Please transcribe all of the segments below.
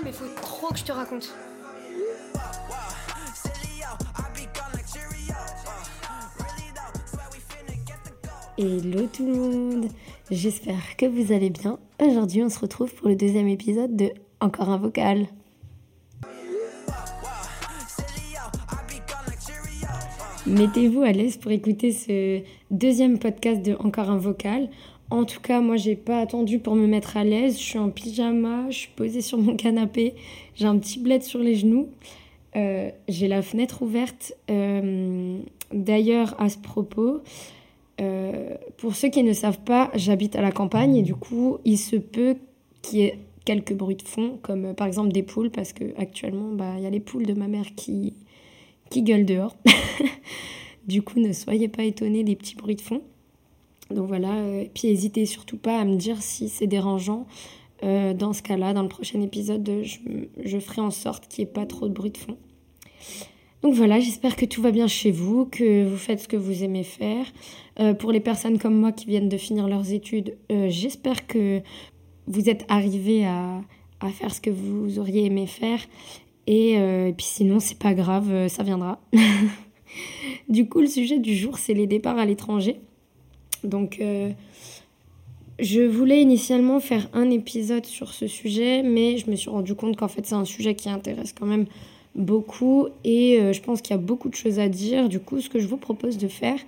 mal, mais faut trop que je te raconte. Hello tout le monde, j'espère que vous allez bien. Aujourd'hui, on se retrouve pour le deuxième épisode de Encore un vocal. Mettez-vous à l'aise pour écouter ce deuxième podcast de Encore un vocal. En tout cas, moi, j'ai pas attendu pour me mettre à l'aise. Je suis en pyjama, je suis posée sur mon canapé, j'ai un petit bled sur les genoux. J'ai la fenêtre ouverte. D'ailleurs, à ce propos... Pour ceux qui ne savent pas, j'habite à la campagne et du coup, il se peut qu'il y ait quelques bruits de fond, comme par exemple des poules, parce qu'actuellement, il y a les poules de ma mère qui gueulent dehors. Du coup, ne soyez pas étonnés des petits bruits de fond. Donc voilà, et puis n'hésitez surtout pas à me dire si c'est dérangeant. Dans ce cas-là, dans le prochain épisode, je ferai en sorte qu'il n'y ait pas trop de bruit de fond. Donc voilà, j'espère que tout va bien chez vous, que vous faites ce que vous aimez faire. Pour les personnes comme moi qui viennent de finir leurs études, j'espère que vous êtes arrivés à faire ce que vous auriez aimé faire. Et puis sinon, c'est pas grave, ça viendra. Du coup, le sujet du jour, c'est les départs à l'étranger. Donc, je voulais initialement faire un épisode sur ce sujet, mais je me suis rendu compte qu'en fait, c'est un sujet qui intéresse quand même beaucoup et je pense qu'il y a beaucoup de choses à dire. Du coup, ce que je vous propose de faire,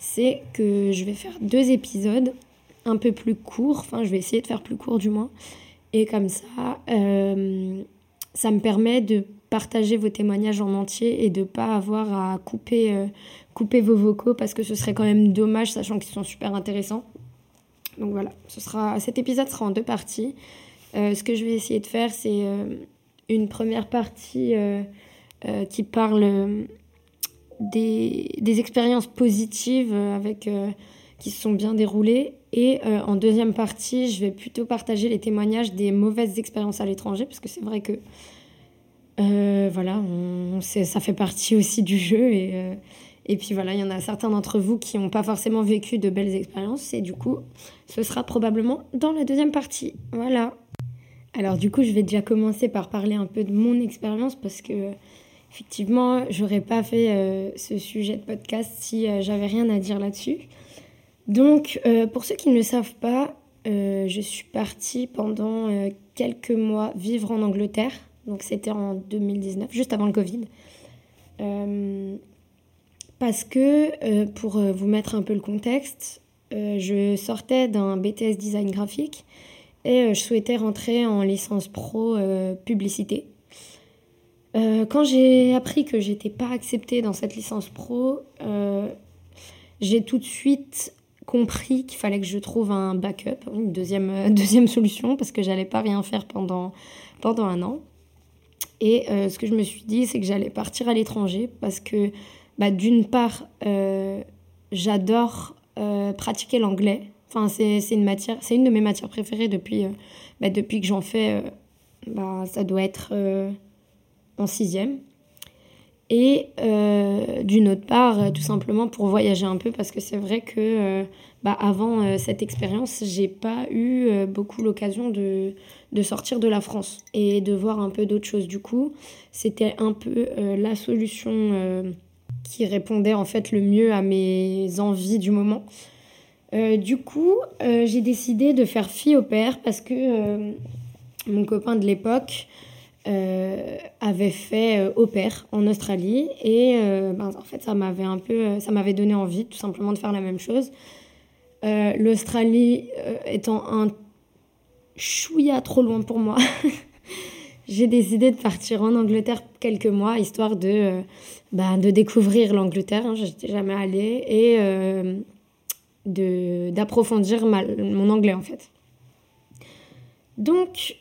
c'est que je vais faire 2 épisodes un peu plus courts, enfin je vais essayer de faire plus court du moins, et comme ça ça me permet de partager vos témoignages en entier et de pas avoir à couper vos vocaux, parce que ce serait quand même dommage sachant qu'ils sont super intéressants. Donc voilà, cet épisode sera en 2 parties. Ce que je vais essayer de faire, c'est une première partie qui parle des expériences positives qui se sont bien déroulées. Et en deuxième partie, je vais plutôt partager les témoignages des mauvaises expériences à l'étranger, parce que c'est vrai que ça fait partie aussi du jeu. Et puis voilà, il y en a certains d'entre vous qui n'ont pas forcément vécu de belles expériences. Et du coup, ce sera probablement dans la deuxième partie. Voilà. Alors du coup, je vais déjà commencer par parler un peu de mon expérience, parce que effectivement, j'aurais pas fait ce sujet de podcast si j'avais rien à dire là-dessus. Donc pour ceux qui ne le savent pas, je suis partie pendant quelques mois vivre en Angleterre. Donc c'était en 2019, juste avant le Covid. Parce que pour vous mettre un peu le contexte, je sortais d'un BTS design graphique. Et je souhaitais rentrer en licence pro publicité. Quand j'ai appris que je n'étais pas acceptée dans cette licence pro, j'ai tout de suite compris qu'il fallait que je trouve un backup, une deuxième solution, parce que je n'allais pas rien faire pendant un an. Et ce que je me suis dit, c'est que j'allais partir à l'étranger, parce que d'une part, j'adore pratiquer l'anglais. Enfin, c'est une de mes matières préférées depuis que j'en fais, ça doit être en 6e. Et d'une autre part, tout simplement pour voyager un peu, parce que c'est vrai que avant cette expérience, j'ai pas eu beaucoup l'occasion de sortir de la France et de voir un peu d'autres choses. Du coup, c'était un peu la solution qui répondait en fait le mieux à mes envies du moment. Du coup, j'ai décidé de faire fille au pair, parce que mon copain de l'époque avait fait au pair en Australie et en fait ça m'avait donné envie tout simplement de faire la même chose. L'Australie étant un chouïa trop loin pour moi, j'ai décidé de partir en Angleterre quelques mois, histoire de découvrir l'Angleterre, hein, j'étais jamais allée, et d'approfondir mon anglais en fait. Donc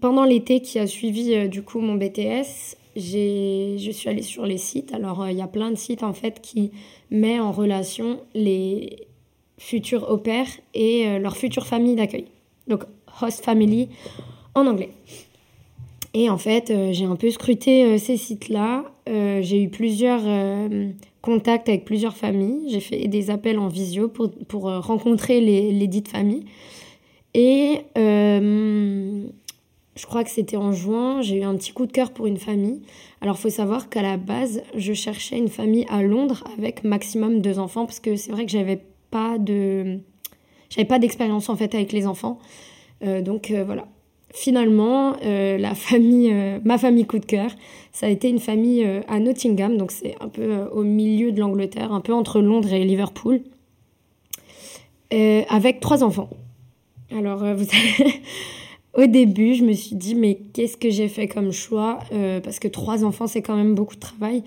pendant l'été qui a suivi du coup mon BTS, je suis allée sur les sites. Alors il y a plein de sites en fait qui mettent en relation les futurs au pair et leur future famille d'accueil, donc host family en anglais. Et en fait j'ai un peu scruté ces sites là, j'ai eu plusieurs contact avec plusieurs familles. J'ai fait des appels en visio pour rencontrer les dites familles. Et Je crois que c'était en juin, j'ai eu un petit coup de cœur pour une famille. Alors, il faut savoir qu'à la base, je cherchais une famille à Londres avec maximum 2 enfants parce que c'est vrai que j'avais pas d'expérience en fait avec les enfants. Voilà. Finalement, ma famille coup de cœur, ça a été une famille à Nottingham, donc c'est un peu au milieu de l'Angleterre, un peu entre Londres et Liverpool, avec 3 enfants. Alors, vous savez... Au début, je me suis dit, mais qu'est-ce que j'ai fait comme choix ? Parce que 3 enfants, c'est quand même beaucoup de travail.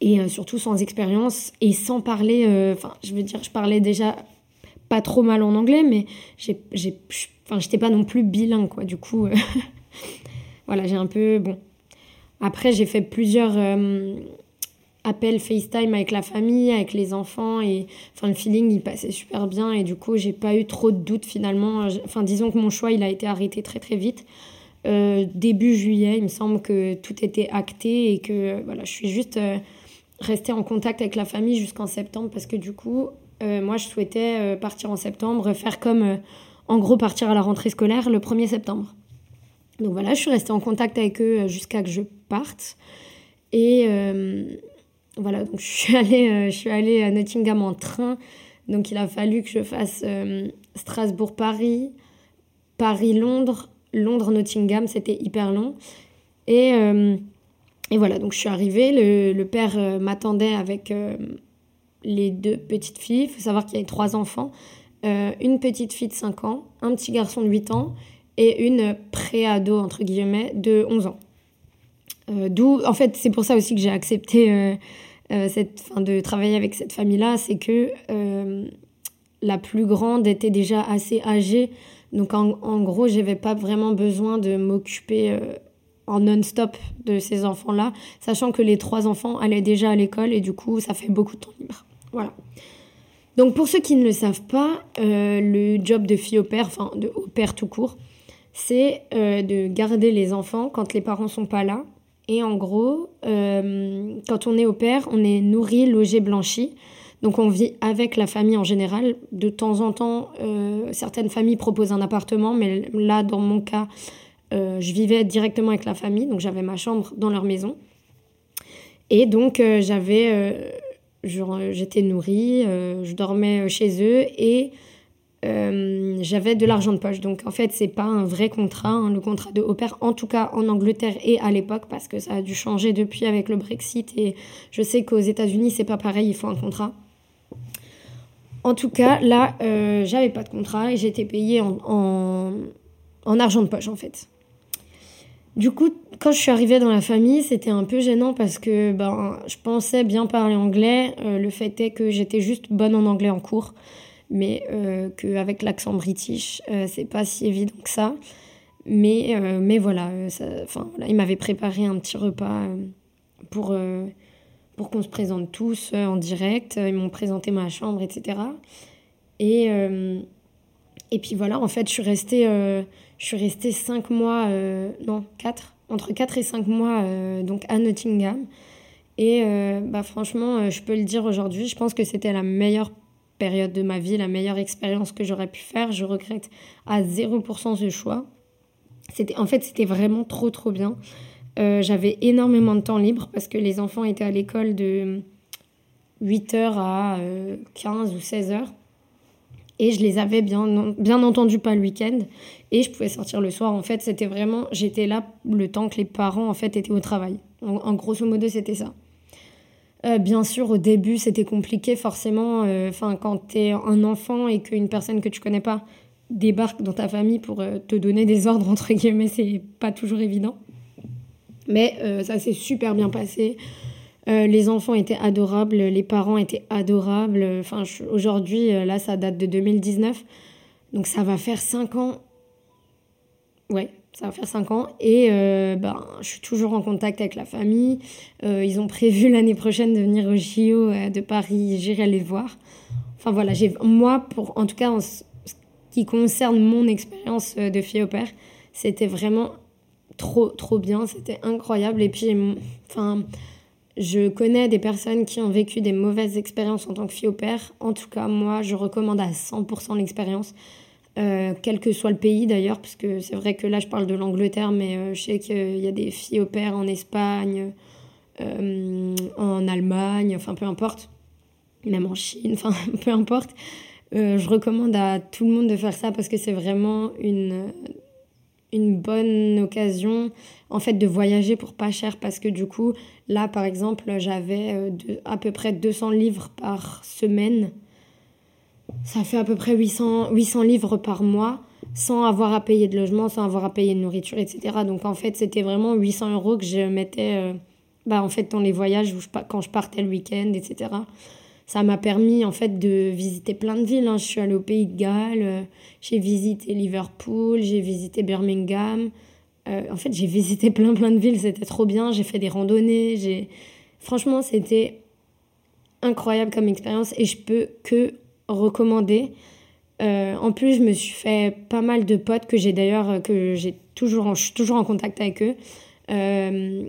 Et surtout sans expérience et sans parler... je parlais déjà pas trop mal en anglais, mais j'étais pas non plus bilingue, quoi. Du coup, voilà, j'ai un peu... Bon. Après, j'ai fait plusieurs appels FaceTime avec la famille, avec les enfants, et le feeling il passait super bien, et du coup j'ai pas eu trop de doutes finalement. Disons que mon choix il a été arrêté très très vite. Début juillet, il me semble que tout était acté et que voilà, je suis juste restée en contact avec la famille jusqu'en septembre parce que du coup moi je souhaitais partir en septembre, faire comme en gros partir à la rentrée scolaire le 1er septembre. Donc voilà, je suis restée en contact avec eux jusqu'à que je parte et voilà, donc je suis allée à Nottingham en train. Donc, il a fallu que je fasse Strasbourg-Paris, Paris-Londres, Londres-Nottingham. C'était hyper long. Et voilà, donc je suis arrivée. Le père m'attendait avec les 2 petites filles. Il faut savoir qu'il y avait 3 enfants. Une petite fille de 5 ans, un petit garçon de 8 ans et une pré-ado, entre guillemets, de 11 ans. D'où, en fait, c'est pour ça aussi que j'ai accepté de travailler avec cette famille-là, c'est que la plus grande était déjà assez âgée. Donc, en gros, je n'avais pas vraiment besoin de m'occuper en non-stop de ces enfants-là, sachant que les 3 enfants allaient déjà à l'école et du coup, ça fait beaucoup de temps libre. Voilà. Donc, pour ceux qui ne le savent pas, le job de fille au pair, de au pair tout court, c'est de garder les enfants quand les parents ne sont pas là. Et en gros, quand on est au pair, on est nourri, logé, blanchi. Donc on vit avec la famille en général. De temps en temps, certaines familles proposent un appartement. Mais là, dans mon cas, je vivais directement avec la famille. Donc j'avais ma chambre dans leur maison. Et donc j'étais nourrie, je dormais chez eux et j'avais de l'argent de poche. Donc en fait, c'est pas un vrai contrat, hein, le contrat de au pair, en tout cas en Angleterre et à l'époque, parce que ça a dû changer depuis avec le Brexit, et je sais qu'aux États-Unis c'est pas pareil, il faut un contrat. En tout cas, là, j'avais pas de contrat et j'étais payée en argent de poche en fait. Du coup, quand je suis arrivée dans la famille, c'était un peu gênant parce que je pensais bien parler anglais. Le fait est que j'étais juste bonne en anglais en cours, mais qu'avec l'accent british, c'est pas si évident que ça. Mais voilà, ils m'avaient préparé un petit repas pour qu'on se présente tous en direct. Ils m'ont présenté ma chambre, etc. Et puis voilà, en fait, je suis restée 5 mois, non, 4, entre 4 et 5 mois donc à Nottingham. Et franchement, je peux le dire aujourd'hui, je pense que c'était la meilleure période de ma vie, la meilleure expérience que j'aurais pu faire. Je regrette à 0% ce choix. C'était vraiment trop, trop bien. J'avais énormément de temps libre parce que les enfants étaient à l'école de 8h à 15 ou 16h. Et je les avais bien entendu pas le week-end. Et je pouvais sortir le soir. En fait, c'était vraiment... J'étais là le temps que les parents, en fait, étaient au travail. En grosso modo, c'était ça. Bien sûr, au début, c'était compliqué, forcément. Quand t'es un enfant et qu'une personne que tu connais pas débarque dans ta famille pour te donner des ordres, entre guillemets, c'est pas toujours évident. Mais ça s'est super bien passé. Les enfants étaient adorables, les parents étaient adorables. Aujourd'hui, là, ça date de 2019. Donc, ça va faire 5 ans. Ouais. Ça va faire 5 ans et je suis toujours en contact avec la famille. Ils ont prévu l'année prochaine de venir au JO de Paris. J'irai les voir. Voilà, en tout cas, en ce qui concerne mon expérience de fille au pair, c'était vraiment trop, trop bien. C'était incroyable. Et puis, je connais des personnes qui ont vécu des mauvaises expériences en tant que fille au pair. En tout cas, moi, je recommande à 100% l'expérience. quel que soit le pays d'ailleurs, parce que c'est vrai que là je parle de l'Angleterre, mais je sais qu'il y a des filles au pair en Espagne, en Allemagne, enfin peu importe, même en Chine, enfin peu importe. Je recommande à tout le monde de faire ça parce que c'est vraiment une bonne occasion en fait de voyager pour pas cher, parce que du coup là par exemple j'avais à peu près 200 livres par semaine, ça fait à peu près 800 livres par mois, sans avoir à payer de logement, sans avoir à payer de nourriture, etc. Donc en fait c'était vraiment 800 € que je mettais en fait dans les voyages où quand je partais le week-end, etc. Ça m'a permis en fait de visiter plein de villes, hein. Je suis allée au Pays de Galles, j'ai visité Liverpool, j'ai visité Birmingham. En fait, j'ai visité plein de villes, c'était trop bien. J'ai fait des randonnées. Franchement, c'était incroyable comme expérience et je peux que recommander. En plus, je me suis fait pas mal de potes je suis toujours en contact avec eux.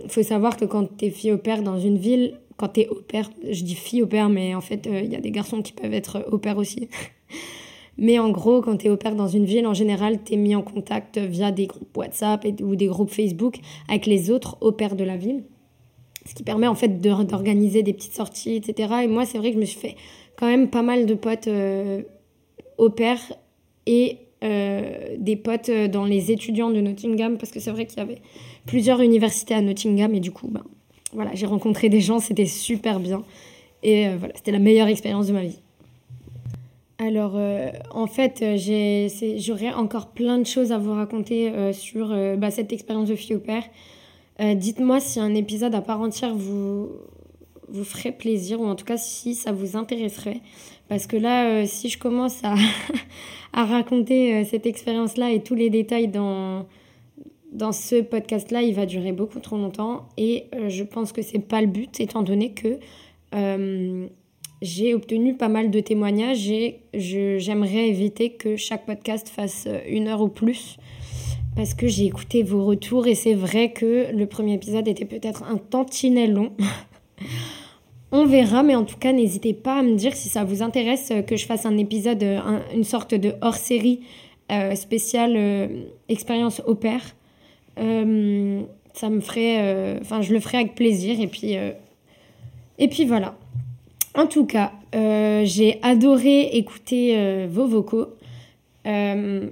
Faut savoir que quand t'es fille au pair dans une ville, quand t'es au pair, je dis fille au pair, mais en fait, il y a des garçons qui peuvent être au pair aussi. Mais en gros, quand t'es au pair dans une ville, en général, t'es mis en contact via des groupes WhatsApp ou des groupes Facebook avec les autres au pair de la ville. Ce qui permet en fait d'organiser des petites sorties, etc. Et moi, c'est vrai que je me suis fait quand même pas mal de potes au pair et des potes dans les étudiants de Nottingham, parce que c'est vrai qu'il y avait plusieurs universités à Nottingham et du coup, voilà, j'ai rencontré des gens, c'était super bien. Et voilà, c'était la meilleure expérience de ma vie. Alors, en fait, j'aurais encore plein de choses à vous raconter sur cette expérience de fille au pair. Dites-moi si un épisode à part entière vous ferait plaisir, ou en tout cas si ça vous intéresserait. Parce que là, si je commence à raconter cette expérience-là et tous les détails dans ce podcast-là, il va durer beaucoup trop longtemps et je pense que c'est pas le but, étant donné que j'ai obtenu pas mal de témoignages et j'aimerais éviter que chaque podcast fasse 1 heure ou plus, parce que j'ai écouté vos retours et c'est vrai que le premier épisode était peut-être un tantinet long. On verra, mais en tout cas, n'hésitez pas à me dire si ça vous intéresse que je fasse un épisode, une sorte de hors-série spéciale expérience au pair. Ça me ferait je le ferai avec plaisir et puis voilà. En tout cas, j'ai adoré écouter vos vocaux. Ce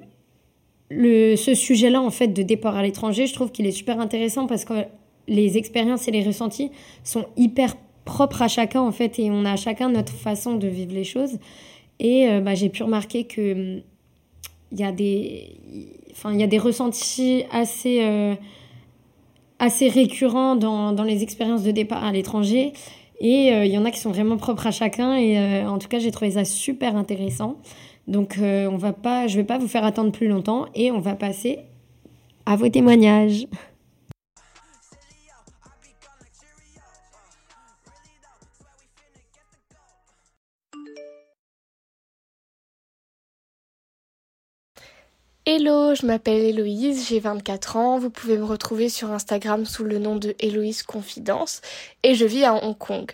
sujet-là en fait de départ à l'étranger, je trouve qu'il est super intéressant parce que les expériences et les ressentis sont hyper propres à chacun en fait, et on a chacun notre façon de vivre les choses et j'ai pu remarquer que il y a des ressentis assez récurrents dans les expériences de départ à l'étranger. Et il y en a qui sont vraiment propres à chacun. Et en tout cas, j'ai trouvé ça super intéressant. Donc, je ne vais pas vous faire attendre plus longtemps. Et on va passer à vos témoignages. Hello, je m'appelle Héloïse, j'ai 24 ans, vous pouvez me retrouver sur Instagram sous le nom de Héloïse Confidence et je vis à Hong Kong.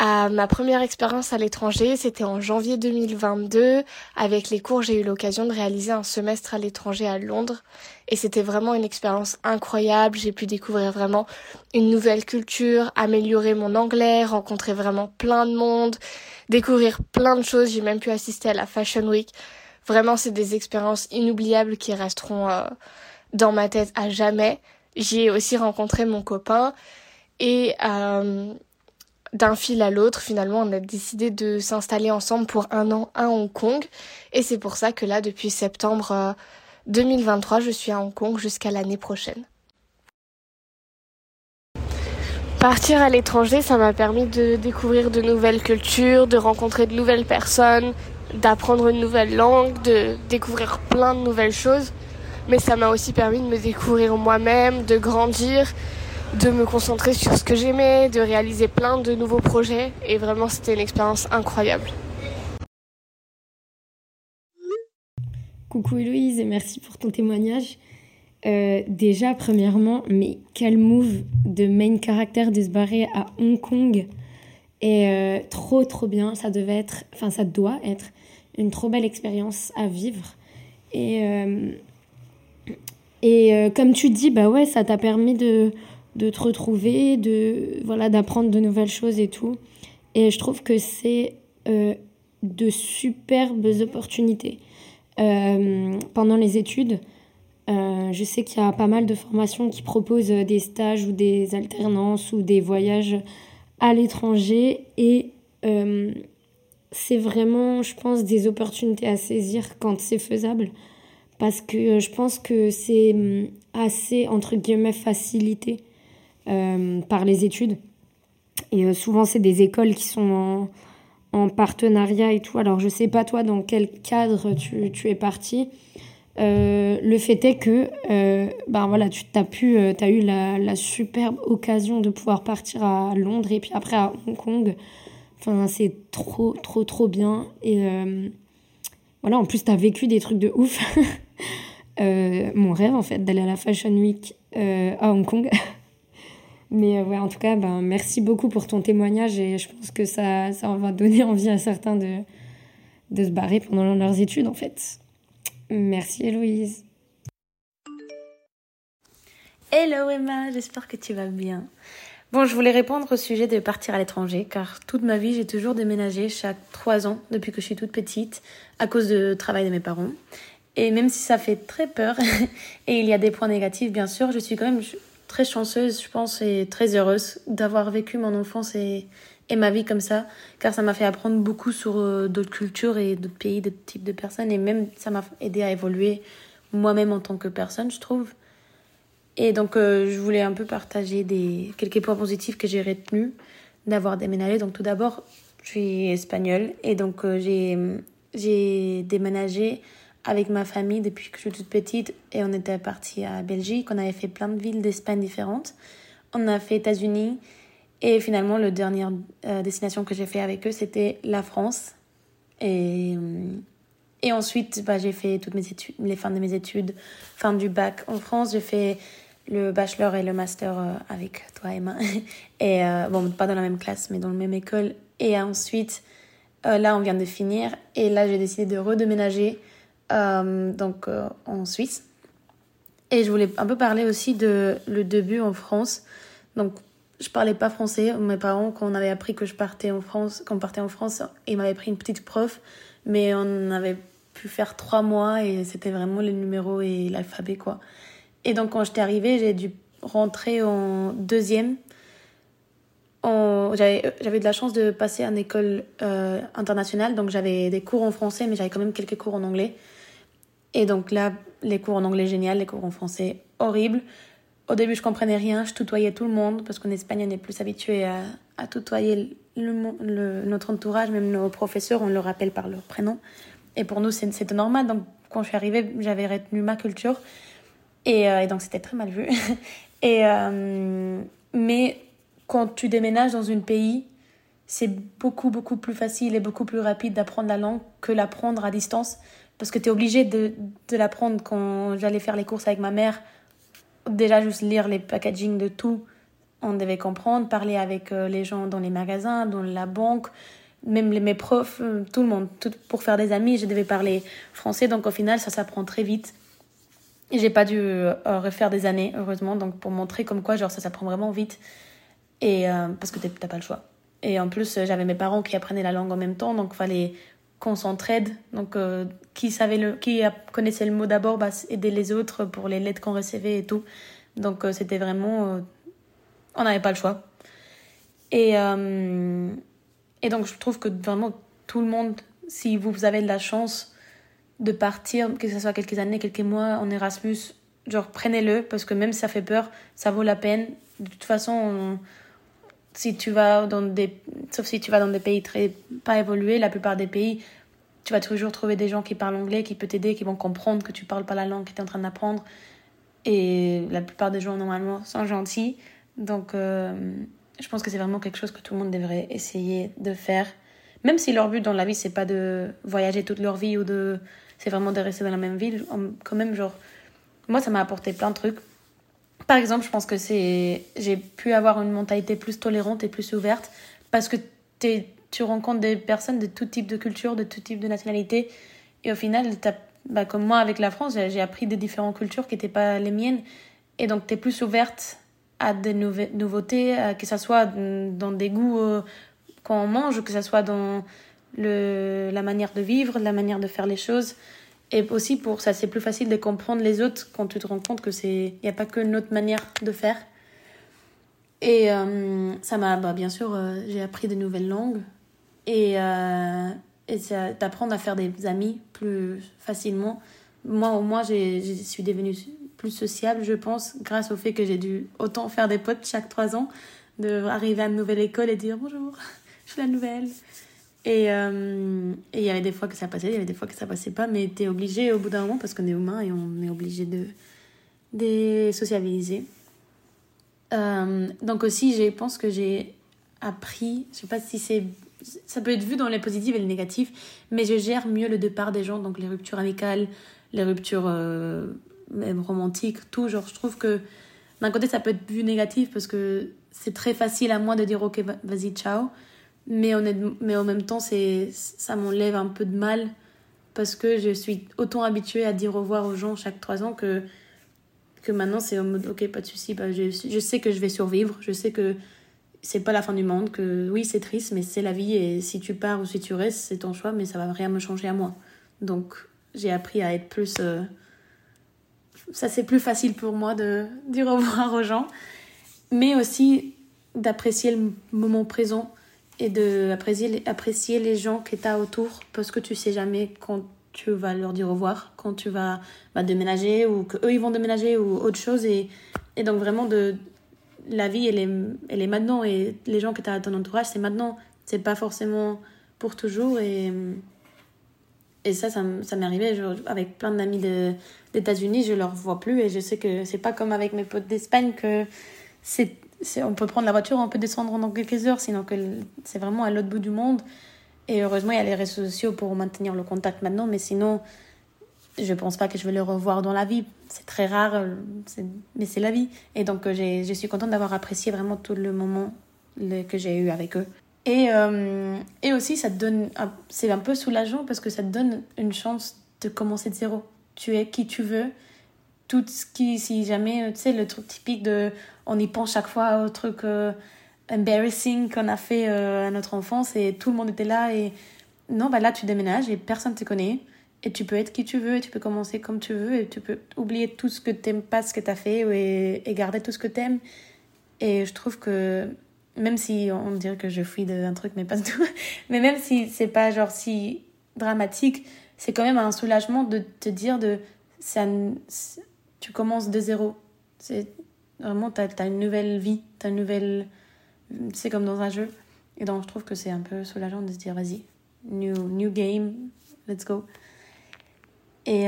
Ma première expérience à l'étranger, c'était en janvier 2022. Avec les cours, j'ai eu l'occasion de réaliser un semestre à l'étranger à Londres et c'était vraiment une expérience incroyable. J'ai pu découvrir vraiment une nouvelle culture, améliorer mon anglais, rencontrer vraiment plein de monde, découvrir plein de choses. J'ai même pu assister à la Fashion Week. Vraiment, c'est des expériences inoubliables qui resteront dans ma tête à jamais. J'y ai aussi rencontré mon copain et d'un fil à l'autre, finalement, on a décidé de s'installer ensemble pour 1 an à Hong Kong. Et c'est pour ça que là, depuis septembre 2023, je suis à Hong Kong jusqu'à l'année prochaine. Partir à l'étranger, ça m'a permis de découvrir de nouvelles cultures, de rencontrer de nouvelles personnes, d'apprendre une nouvelle langue, de découvrir plein de nouvelles choses. Mais ça m'a aussi permis de me découvrir moi-même, de grandir, de me concentrer sur ce que j'aimais, de réaliser plein de nouveaux projets. Et vraiment, c'était une expérience incroyable. Coucou Héloïse, et merci pour ton témoignage. Déjà, premièrement, mais quel move de main character de se barrer à Hong Kong. Et trop bien, ça doit être une trop belle expérience à vivre. Et comme tu dis, bah ouais, ça t'a permis de te retrouver, voilà, d'apprendre de nouvelles choses et tout. Et je trouve que c'est de superbes opportunités. Pendant les études, je sais qu'il y a pas mal de formations qui proposent des stages ou des alternances ou des voyages à l'étranger. Et c'est vraiment, je pense, des opportunités à saisir quand c'est faisable. Parce que je pense que c'est assez, entre guillemets, facilité par les études. Et souvent, c'est des écoles qui sont en partenariat et tout. Alors, je sais pas, toi, dans quel cadre tu es partie. Le fait est que voilà, t'as eu la superbe occasion de pouvoir partir à Londres et puis après à Hong Kong. Enfin, c'est trop, trop, trop bien. Et voilà, en plus, t'as vécu des trucs de ouf. Mon rêve, en fait, d'aller à la Fashion Week à Hong Kong. Mais ouais, en tout cas, merci beaucoup pour ton témoignage. Et je pense que ça va donner envie à certains de se barrer pendant leurs études, en fait. Merci, Héloïse. Hello, Emma. J'espère que tu vas bien. Bon, je voulais répondre au sujet de partir à l'étranger, car toute ma vie, j'ai toujours déménagé chaque 3 ans, depuis que je suis toute petite, à cause du travail de mes parents. Et même si ça fait très peur, et il y a des points négatifs, bien sûr, je suis quand même très chanceuse, je pense, et très heureuse d'avoir vécu mon enfance et ma vie comme ça, car ça m'a fait apprendre beaucoup sur d'autres cultures et d'autres pays, d'autres types de personnes, et même ça m'a aidé à évoluer moi-même en tant que personne, je trouve. Et donc, je voulais un peu partager quelques points positifs que j'ai retenus d'avoir déménagé. Donc, tout d'abord, je suis espagnole. Et donc, j'ai déménagé avec ma famille depuis que je suis toute petite. Et on était partis à Belgique. On avait fait plein de villes d'Espagne différentes. On a fait États-Unis. Et finalement, la dernière destination que j'ai fait avec eux, c'était la France. Et ensuite, j'ai fait toutes mes études, les fins de mes études, fin du bac en France. J'ai fait le bachelor et le master avec toi, Emma. Et pas dans la même classe, mais dans la même école. Et ensuite, là, on vient de finir. Et là, j'ai décidé de redéménager en Suisse. Et je voulais un peu parler aussi de le début en France. Donc, je parlais pas français. Mes parents, quand on avait appris que je partais en France, qu'on partait en France, ils m'avaient pris une petite prof. Mais on avait pu faire 3 mois et c'était vraiment les numéros et l'alphabet, quoi. Et donc, quand j'étais arrivée, j'ai dû rentrer en 2e. J'avais de la chance de passer à une école internationale, donc j'avais des cours en français, mais j'avais quand même quelques cours en anglais. Et donc là, les cours en anglais, génial, les cours en français, horrible. Au début, je comprenais rien, je tutoyais tout le monde, parce qu'en Espagne, on est plus habitué à tutoyer notre entourage, même nos professeurs, on le rappelle par leur prénom. Et pour nous, c'était normal. Donc, quand je suis arrivée, j'avais retenu ma culture. Et donc, c'était très mal vu. Mais quand tu déménages dans un pays, c'est beaucoup, beaucoup plus facile et beaucoup plus rapide d'apprendre la langue que l'apprendre à distance. Parce que tu es obligée de l'apprendre. Quand j'allais faire les courses avec ma mère, déjà, juste lire les packaging de tout, on devait comprendre, parler avec les gens dans les magasins, dans la banque, même mes profs, tout le monde. Pour faire des amis, je devais parler français. Donc, au final, ça s'apprend très vite. Et j'ai pas dû refaire des années, heureusement. Donc, pour montrer comme quoi, ça s'apprend vraiment vite. Et parce que t'as pas le choix. Et en plus, j'avais mes parents qui apprenaient la langue en même temps. Donc, il fallait qu'on s'entraide. Donc, qui connaissait le mot d'abord, aider les autres pour les lettres qu'on recevait et tout. Donc, c'était vraiment... on n'avait pas le choix. Et donc, je trouve que vraiment, tout le monde, si vous avez de la chance de partir, que ce soit quelques années, quelques mois en Erasmus, prenez-le, parce que même si ça fait peur, ça vaut la peine. De toute façon, sauf si tu vas dans des pays très pas évolués, la plupart des pays, tu vas toujours trouver des gens qui parlent anglais, qui peuvent t'aider, qui vont comprendre que tu parles pas la langue que tu es en train d'apprendre. Et la plupart des gens, normalement, sont gentils. Donc, je pense que c'est vraiment quelque chose que tout le monde devrait essayer de faire. Même si leur but dans la vie, c'est pas de voyager toute leur vie c'est vraiment de rester dans la même ville. Quand même, moi, ça m'a apporté plein de trucs. Par exemple, je pense que j'ai pu avoir une mentalité plus tolérante et plus ouverte parce que tu rencontres des personnes de tout type de culture, de tout type de nationalité. Et au final, bah, comme moi avec la France, j'ai appris des différentes cultures qui n'étaient pas les miennes. Et donc, tu es plus ouverte à des nouveautés, que ce soit dans des goûts qu'on mange, que ce soit dans la manière de vivre, la manière de faire les choses. Et aussi, pour ça, c'est plus facile de comprendre les autres quand tu te rends compte qu'il n'y a pas que notre manière de faire. Et ça m'a... Bah, bien sûr, j'ai appris de nouvelles langues. Et d'apprendre à faire des amis plus facilement. Moi, au moins, je suis devenue plus sociable, je pense, grâce au fait que j'ai dû autant faire des potes chaque 3 ans, d'arriver à une nouvelle école et dire « Bonjour, je suis la nouvelle ». Et il y avait des fois que ça passait, il y avait des fois que ça passait pas, mais t'es obligé au bout d'un moment, parce qu'on est humain et on est obligé de sociabiliser. Donc aussi, je pense que j'ai appris, je sais pas si c'est... Ça peut être vu dans les positifs et les négatifs, mais je gère mieux le départ des gens, donc les ruptures amicales, les ruptures même romantiques, tout. Genre, je trouve que d'un côté, ça peut être vu négatif parce que c'est très facile à moi de dire « Ok, vas-y, ciao ». Mais en même temps, ça m'enlève un peu de mal parce que je suis autant habituée à dire au revoir aux gens chaque 3 ans que maintenant, c'est en mode « Ok, pas de souci, bah, je sais que je vais survivre, je sais que... » C'est pas la fin du monde, que oui, c'est triste, mais c'est la vie, et si tu pars ou si tu restes, c'est ton choix, mais ça va rien me changer à moi. Donc, j'ai appris à être plus... Ça, c'est plus facile pour moi de dire au revoir aux gens, mais aussi d'apprécier le moment présent et d'apprécier les gens que t'as autour, parce que tu sais jamais quand tu vas leur dire au revoir, quand tu vas déménager, ou qu'eux, ils vont déménager, ou autre chose, et donc vraiment de... La vie, elle est maintenant, et les gens que tu as à ton entourage, c'est maintenant. C'est pas forcément pour toujours. Et ça m'est arrivé. Avec plein d'amis d'États-Unis, je leur vois plus. Et je sais que c'est pas comme avec mes potes d'Espagne que on peut prendre la voiture, on peut descendre dans quelques heures. Sinon, que c'est vraiment à l'autre bout du monde. Et heureusement, il y a les réseaux sociaux pour maintenir le contact maintenant. Mais sinon, je pense pas que je vais le revoir dans la vie. C'est très rare, mais c'est la vie. Et donc, je suis contente d'avoir apprécié vraiment tout le moment que j'ai eu avec eux. Et aussi, ça te donne... C'est un peu soulageant parce que ça te donne une chance de commencer de zéro. Tu es qui tu veux. Tout ce qui... Si jamais... Tu sais, le truc typique de... On y pense chaque fois au truc embarrassing qu'on a fait à notre enfance et tout le monde était là. Et non, bah là, tu déménages et personne te connaît. Et tu peux être qui tu veux, et tu peux commencer comme tu veux, et tu peux oublier tout ce que t'aimes pas, ce que t'as fait, et garder tout ce que t'aimes. Et je trouve que, même si on dirait que je fuis d'un truc, mais pas du tout, mais même si c'est pas genre si dramatique, c'est quand même un soulagement de te dire tu commences de zéro. C'est vraiment, t'as une nouvelle vie, c'est comme dans un jeu. Et donc je trouve que c'est un peu soulageant de se dire, vas-y, new game, let's go. Et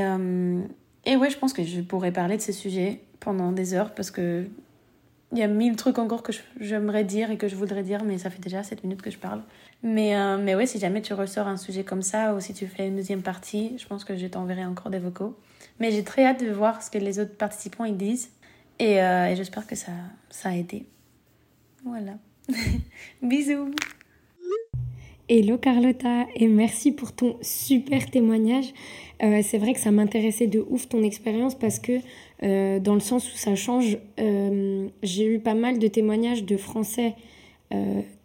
ouais, je pense que je pourrais parler de ces sujets pendant des heures parce qu'il y a 1000 trucs encore que j'aimerais dire et que je voudrais dire, mais ça fait déjà 7 minutes que je parle. Mais ouais, si jamais tu ressors un sujet comme ça ou si tu fais une deuxième partie, je pense que je t'enverrai encore des vocaux. Mais j'ai très hâte de voir ce que les autres participants ils disent et j'espère que ça a aidé. Voilà. Bisous. Hello Carlotta et merci pour ton super témoignage. C'est vrai que ça m'intéressait de ouf ton expérience parce que dans le sens où ça change, j'ai eu pas mal de témoignages de Français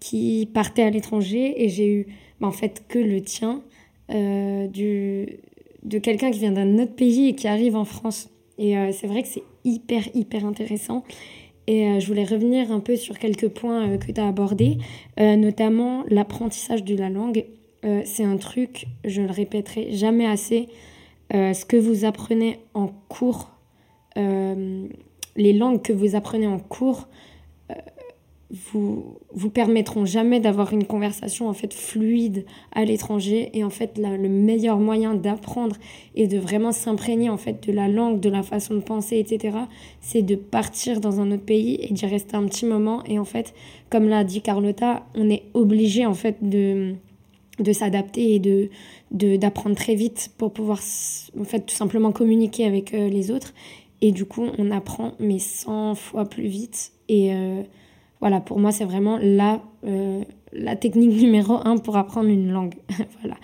qui partaient à l'étranger et j'ai eu en fait que le tien de quelqu'un qui vient d'un autre pays et qui arrive en France. Et c'est vrai que c'est hyper hyper intéressant. Et je voulais revenir un peu sur quelques points que tu as abordés, notamment l'apprentissage de la langue. C'est un truc, je le répéterai jamais assez, ce que vous apprenez en cours, les langues que vous apprenez en cours, vous permettront jamais d'avoir une conversation en fait fluide à l'étranger. Et en fait, le meilleur moyen d'apprendre et de vraiment s'imprégner en fait de la langue, de la façon de penser, etc., c'est de partir dans un autre pays et d'y rester un petit moment. Et en fait, comme l'a dit Carlotta, on est obligé en fait de s'adapter et d'apprendre très vite pour pouvoir en fait tout simplement communiquer avec les autres. Et du coup, on apprend mais 100 fois plus vite. Et voilà, pour moi, c'est vraiment la technique numéro 1 pour apprendre une langue. Voilà.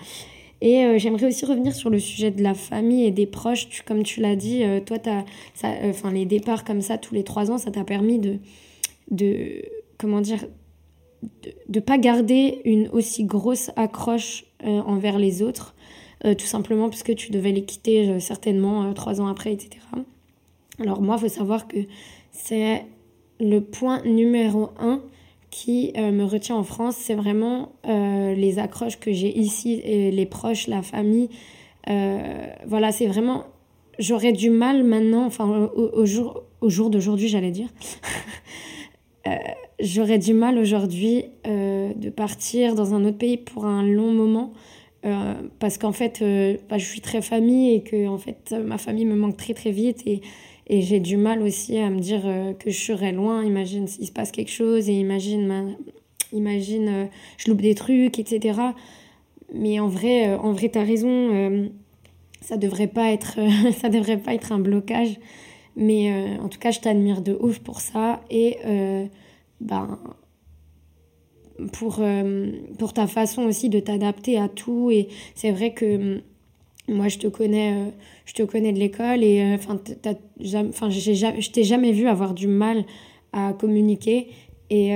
Et j'aimerais aussi revenir sur le sujet de la famille et des proches. Comme tu l'as dit, toi, les départs comme ça tous les 3 ans, ça t'a permis de pas garder une aussi grosse accroche envers les autres, tout simplement parce que tu devais les quitter certainement 3 ans après, etc. Alors moi, il faut savoir que c'est le point numéro 1 qui me retient en France. C'est vraiment les accroches que j'ai ici, et les proches, la famille. Voilà, c'est vraiment... J'aurais du mal maintenant, enfin au jour d'aujourd'hui, j'allais dire... j'aurais du mal aujourd'hui de partir dans un autre pays pour un long moment parce qu'en fait, je suis très famille et que en fait, ma famille me manque très très vite et j'ai du mal aussi à me dire que je serais loin. Imagine s'il se passe quelque chose et imagine je loupe des trucs, etc. Mais en vrai, t'as raison, ça devrait pas être un blocage. Mais en tout cas, je t'admire de ouf pour ça et pour ta façon aussi de t'adapter à tout. Et c'est vrai que moi, je te connais de l'école et je t'ai jamais vu avoir du mal à communiquer. Et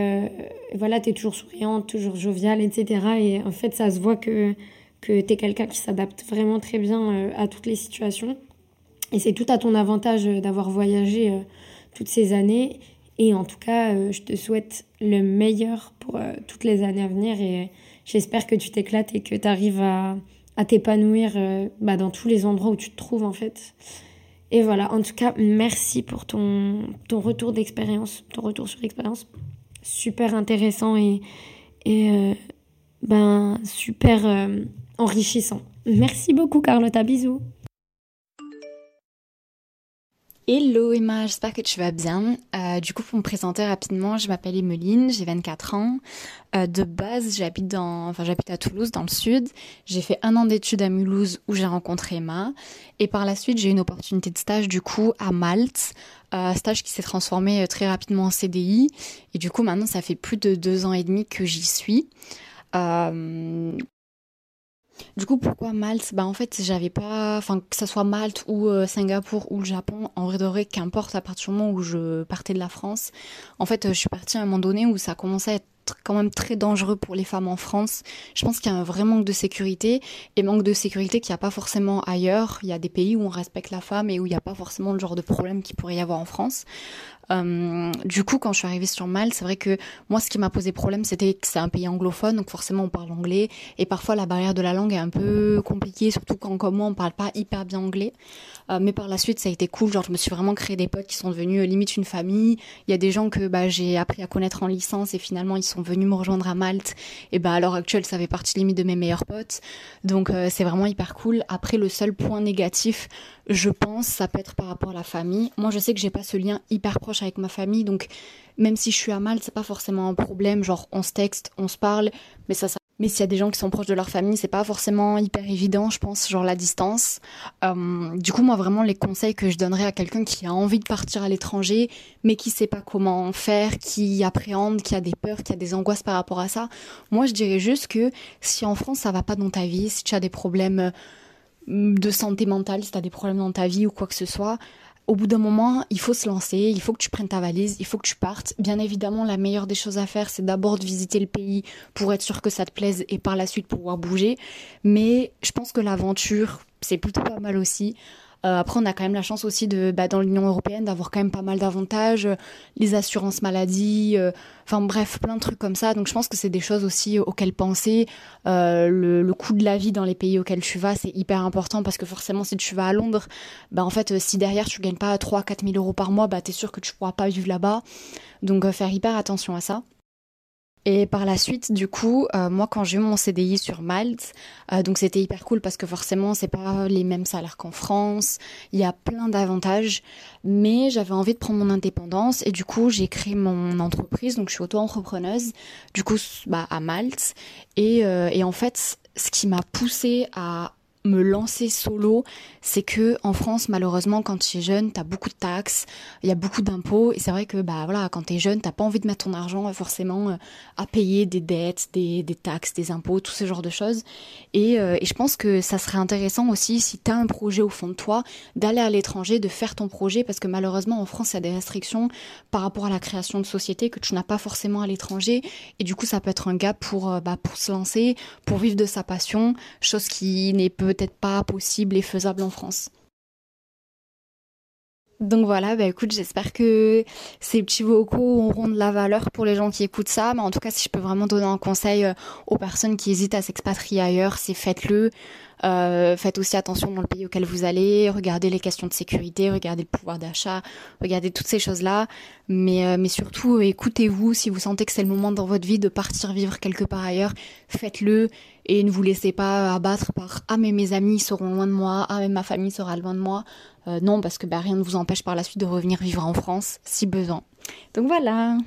voilà, t'es toujours souriante, toujours joviale, etc. Et en fait, ça se voit que t'es quelqu'un qui s'adapte vraiment très bien à toutes les situations. Et c'est tout à ton avantage d'avoir voyagé toutes ces années. Et en tout cas, je te souhaite le meilleur pour toutes les années à venir. Et j'espère que tu t'éclates et que tu arrives à t'épanouir dans tous les endroits où tu te trouves, en fait. Et voilà, en tout cas, merci pour ton retour d'expérience, ton retour sur l'expérience. Super intéressant et super enrichissant. Merci beaucoup, Carlotta. Bisous. Hello Emma, j'espère que tu vas bien. Pour me présenter rapidement, je m'appelle Emmeline, j'ai 24 ans. De base, j'habite à Toulouse, dans le sud. J'ai fait 1 an d'études à Mulhouse où j'ai rencontré Emma. Et par la suite, j'ai eu une opportunité de stage du coup à Malte. Stage qui s'est transformé très rapidement en CDI. Et du coup, maintenant, ça fait plus de 2 ans et demi que j'y suis. Du coup, pourquoi Malte ? En fait, j'avais pas... que ça soit Malte ou Singapour ou le Japon, en vrai de vrai, qu'importe, à partir du moment où je partais de la France. En fait, je suis partie à un moment donné où ça commençait à être quand même très dangereux pour les femmes en France. Je pense qu'il y a un vrai manque de sécurité qu'il n'y a pas forcément ailleurs. Il y a des pays où on respecte la femme et où il n'y a pas forcément le genre de problème qu'il pourrait y avoir en France. Quand je suis arrivée sur Malte, c'est vrai que moi, ce qui m'a posé problème, c'était que c'est un pays anglophone, donc forcément on parle anglais et parfois la barrière de la langue est un peu compliquée, surtout quand moi on parle pas hyper bien anglais. Mais par la suite, ça a été cool, je me suis vraiment créé des potes qui sont devenus limite une famille. Il y a des gens que j'ai appris à connaître en licence et finalement ils sont venus me rejoindre à Malte et à l'heure actuelle, ça fait partie limite de mes meilleurs potes. Donc c'est vraiment hyper cool. Après, le seul point négatif, je pense, ça peut être par rapport à la famille. Moi, je sais que j'ai pas ce lien hyper proche avec ma famille, donc même si je suis à Malte, c'est pas forcément un problème, on se texte, on se parle, mais ça... Mais s'il y a des gens qui sont proches de leur famille, c'est pas forcément hyper évident, je pense, la distance. Moi, vraiment, les conseils que je donnerais à quelqu'un qui a envie de partir à l'étranger, mais qui sait pas comment faire, qui appréhende, qui a des peurs, qui a des angoisses par rapport à ça, moi, je dirais juste que si en France, ça va pas dans ta vie, si tu as des problèmes de santé mentale, si tu as des problèmes dans ta vie ou quoi que ce soit... Au bout d'un moment, il faut se lancer, il faut que tu prennes ta valise, il faut que tu partes. Bien évidemment, la meilleure des choses à faire, c'est d'abord de visiter le pays pour être sûr que ça te plaise et par la suite pouvoir bouger. Mais je pense que l'aventure, c'est plutôt pas mal aussi. Après, on a quand même la chance aussi dans l'Union européenne d'avoir quand même pas mal d'avantages, les assurances maladie, plein de trucs comme ça. Donc je pense que c'est des choses aussi auxquelles penser. Le coût de la vie dans les pays auxquels tu vas, c'est hyper important parce que forcément, si tu vas à Londres, si derrière tu gagnes pas 3 000 à 4 000 euros par mois, t'es sûr que tu pourras pas vivre là-bas. Donc faire hyper attention à ça. Et par la suite, moi, quand j'ai eu mon CDI sur Malte, c'était hyper cool parce que forcément, c'est pas les mêmes salaires qu'en France. Il y a plein d'avantages, mais j'avais envie de prendre mon indépendance et j'ai créé mon entreprise. Donc, je suis auto-entrepreneuse, à Malte. Et en fait, ce qui m'a poussée à me lancer solo, c'est que en France, malheureusement, quand tu es jeune, tu as beaucoup de taxes, il y a beaucoup d'impôts, et c'est vrai que bah voilà, quand tu es jeune, tu n'as pas envie de mettre ton argent forcément à payer des dettes, des taxes, des impôts, tout ce genre de choses. Et je pense que ça serait intéressant aussi, si tu as un projet au fond de toi, d'aller à l'étranger, de faire ton projet, parce que malheureusement, en France, il y a des restrictions par rapport à la création de société que tu n'as pas forcément à l'étranger, et du coup, ça peut être un gap pour se lancer, pour vivre de sa passion, chose qui n'est peut-être pas possible et faisable en France. Donc voilà, écoute, j'espère que ces petits vocaux auront de la valeur pour les gens qui écoutent ça. Mais en tout cas, si je peux vraiment donner un conseil aux personnes qui hésitent à s'expatrier ailleurs, c'est faites-le. Faites aussi attention dans le pays auquel vous allez, regardez les questions de sécurité, regardez le pouvoir d'achat, regardez toutes ces choses-là, mais surtout écoutez-vous. Si vous sentez que c'est le moment dans votre vie de partir vivre quelque part ailleurs, faites-le et ne vous laissez pas abattre par « Ah mais mes amis seront loin de moi, ah mais ma famille sera loin de moi ». Non, parce que rien ne vous empêche par la suite de revenir vivre en France si besoin. Donc voilà.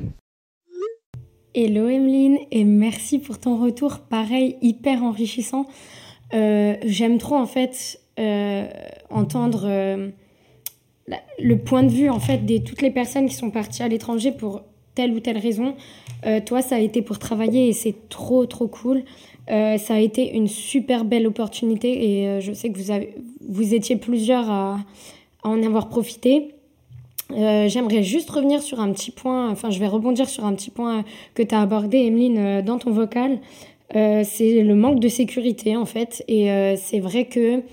Hello Emeline et merci pour ton retour, pareil hyper enrichissant. J'aime trop en fait entendre le point de vue en fait de toutes les personnes qui sont parties à l'étranger pour telle ou telle raison. Toi, ça a été pour travailler et c'est trop trop cool. Ça a été une super belle opportunité et je sais que vous étiez plusieurs à en avoir profité. J'aimerais juste revenir sur un petit point, enfin je vais rebondir sur un petit point que tu as abordé, Emeline, dans ton vocal. C'est le manque de sécurité en fait et c'est vrai que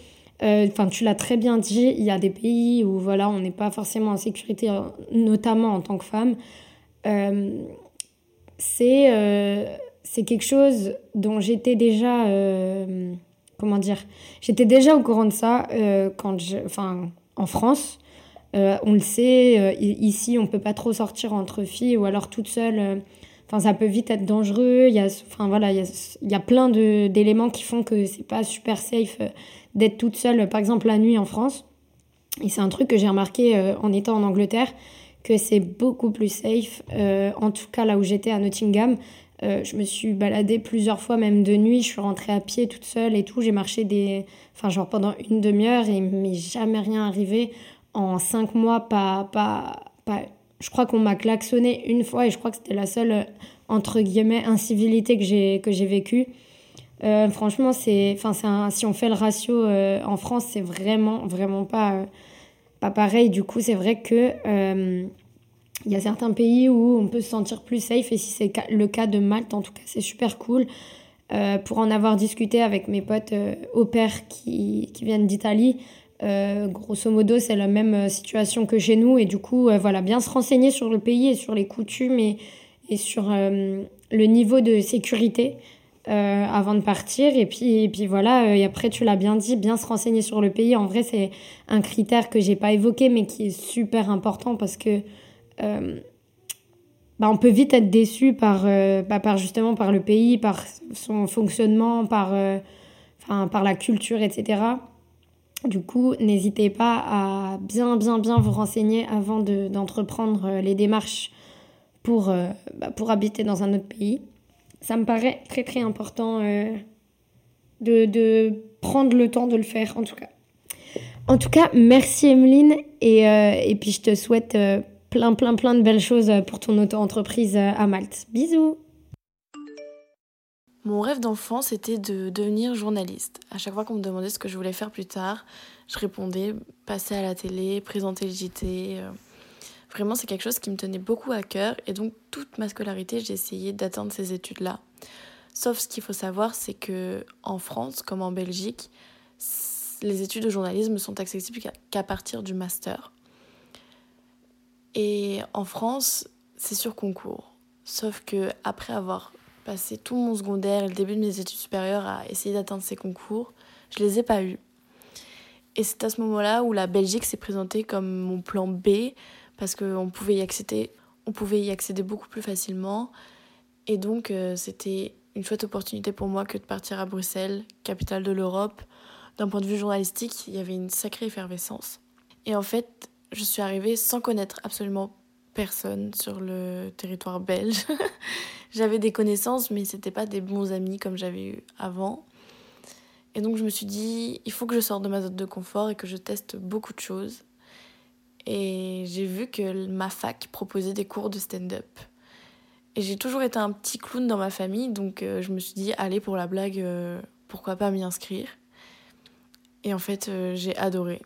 tu l'as très bien dit, il y a des pays où voilà, on n'est pas forcément en sécurité, notamment en tant que femme. C'est quelque chose dont j'étais déjà au courant de ça en France. On le sait, ici on peut pas trop sortir entre filles ou alors toute seule. Ça peut vite être dangereux. Il y a plein d'éléments qui font que c'est pas super safe d'être toute seule, par exemple la nuit en France. Et c'est un truc que j'ai remarqué en étant en Angleterre, que c'est beaucoup plus safe. En tout cas, là où j'étais à Nottingham, je me suis baladée plusieurs fois, même de nuit. Je suis rentrée à pied toute seule et tout. J'ai marché pendant une demi-heure et mais jamais rien arrivé. En 5 mois, pas. Je crois qu'on m'a klaxonné une fois et je crois que c'était la seule, entre guillemets, incivilité que j'ai vécue. Franchement, si on fait le ratio en France, c'est vraiment, vraiment pas pareil. Du coup, c'est vrai que il y a certains pays où on peut se sentir plus safe. Et si c'est le cas de Malte, en tout cas, c'est super cool. Pour en avoir discuté avec mes potes au pair qui viennent d'Italie, grosso modo c'est la même situation que chez nous et du coup bien se renseigner sur le pays et sur les coutumes et sur le niveau de sécurité avant de partir et puis et après tu l'as bien dit, bien se renseigner sur le pays, en vrai c'est un critère que j'ai pas évoqué mais qui est super important parce que on peut vite être déçu par le pays, par son fonctionnement, par la culture, etc. Du coup, n'hésitez pas à bien vous renseigner avant d'entreprendre les démarches pour habiter dans un autre pays. Ça me paraît très très important de prendre le temps de le faire, en tout cas. En tout cas, merci Emeline et puis je te souhaite plein de belles choses pour ton auto-entreprise à Malte. Bisous! Mon rêve d'enfant, c'était de devenir journaliste. À chaque fois qu'on me demandait ce que je voulais faire plus tard, je répondais passer à la télé, présenter le JT. Vraiment, c'est quelque chose qui me tenait beaucoup à cœur. Et donc, toute ma scolarité, j'ai essayé d'atteindre ces études-là. Sauf ce qu'il faut savoir, c'est que en France, comme en Belgique, les études de journalisme sont accessibles qu'à partir du master. Et en France, c'est sur concours. Sauf que après avoir passé tout mon secondaire et le début de mes études supérieures à essayer d'atteindre ces concours, je les ai pas eus. Et c'est à ce moment-là où la Belgique s'est présentée comme mon plan B, parce qu'on pouvait y accéder beaucoup plus facilement. Et donc c'était une chouette opportunité pour moi que de partir à Bruxelles, capitale de l'Europe. D'un point de vue journalistique, il y avait une sacrée effervescence. Et en fait, je suis arrivée sans connaître absolument personne sur le territoire belge. J'avais des connaissances, mais c'était pas des bons amis comme j'avais eu avant. Et donc je me suis dit, il faut que je sorte de ma zone de confort et que je teste beaucoup de choses. Et j'ai vu que ma fac proposait des cours de stand-up. Et j'ai toujours été un petit clown dans ma famille, donc je me suis dit, allez, pour la blague, pourquoi pas m'y inscrire. Et en fait, j'ai adoré.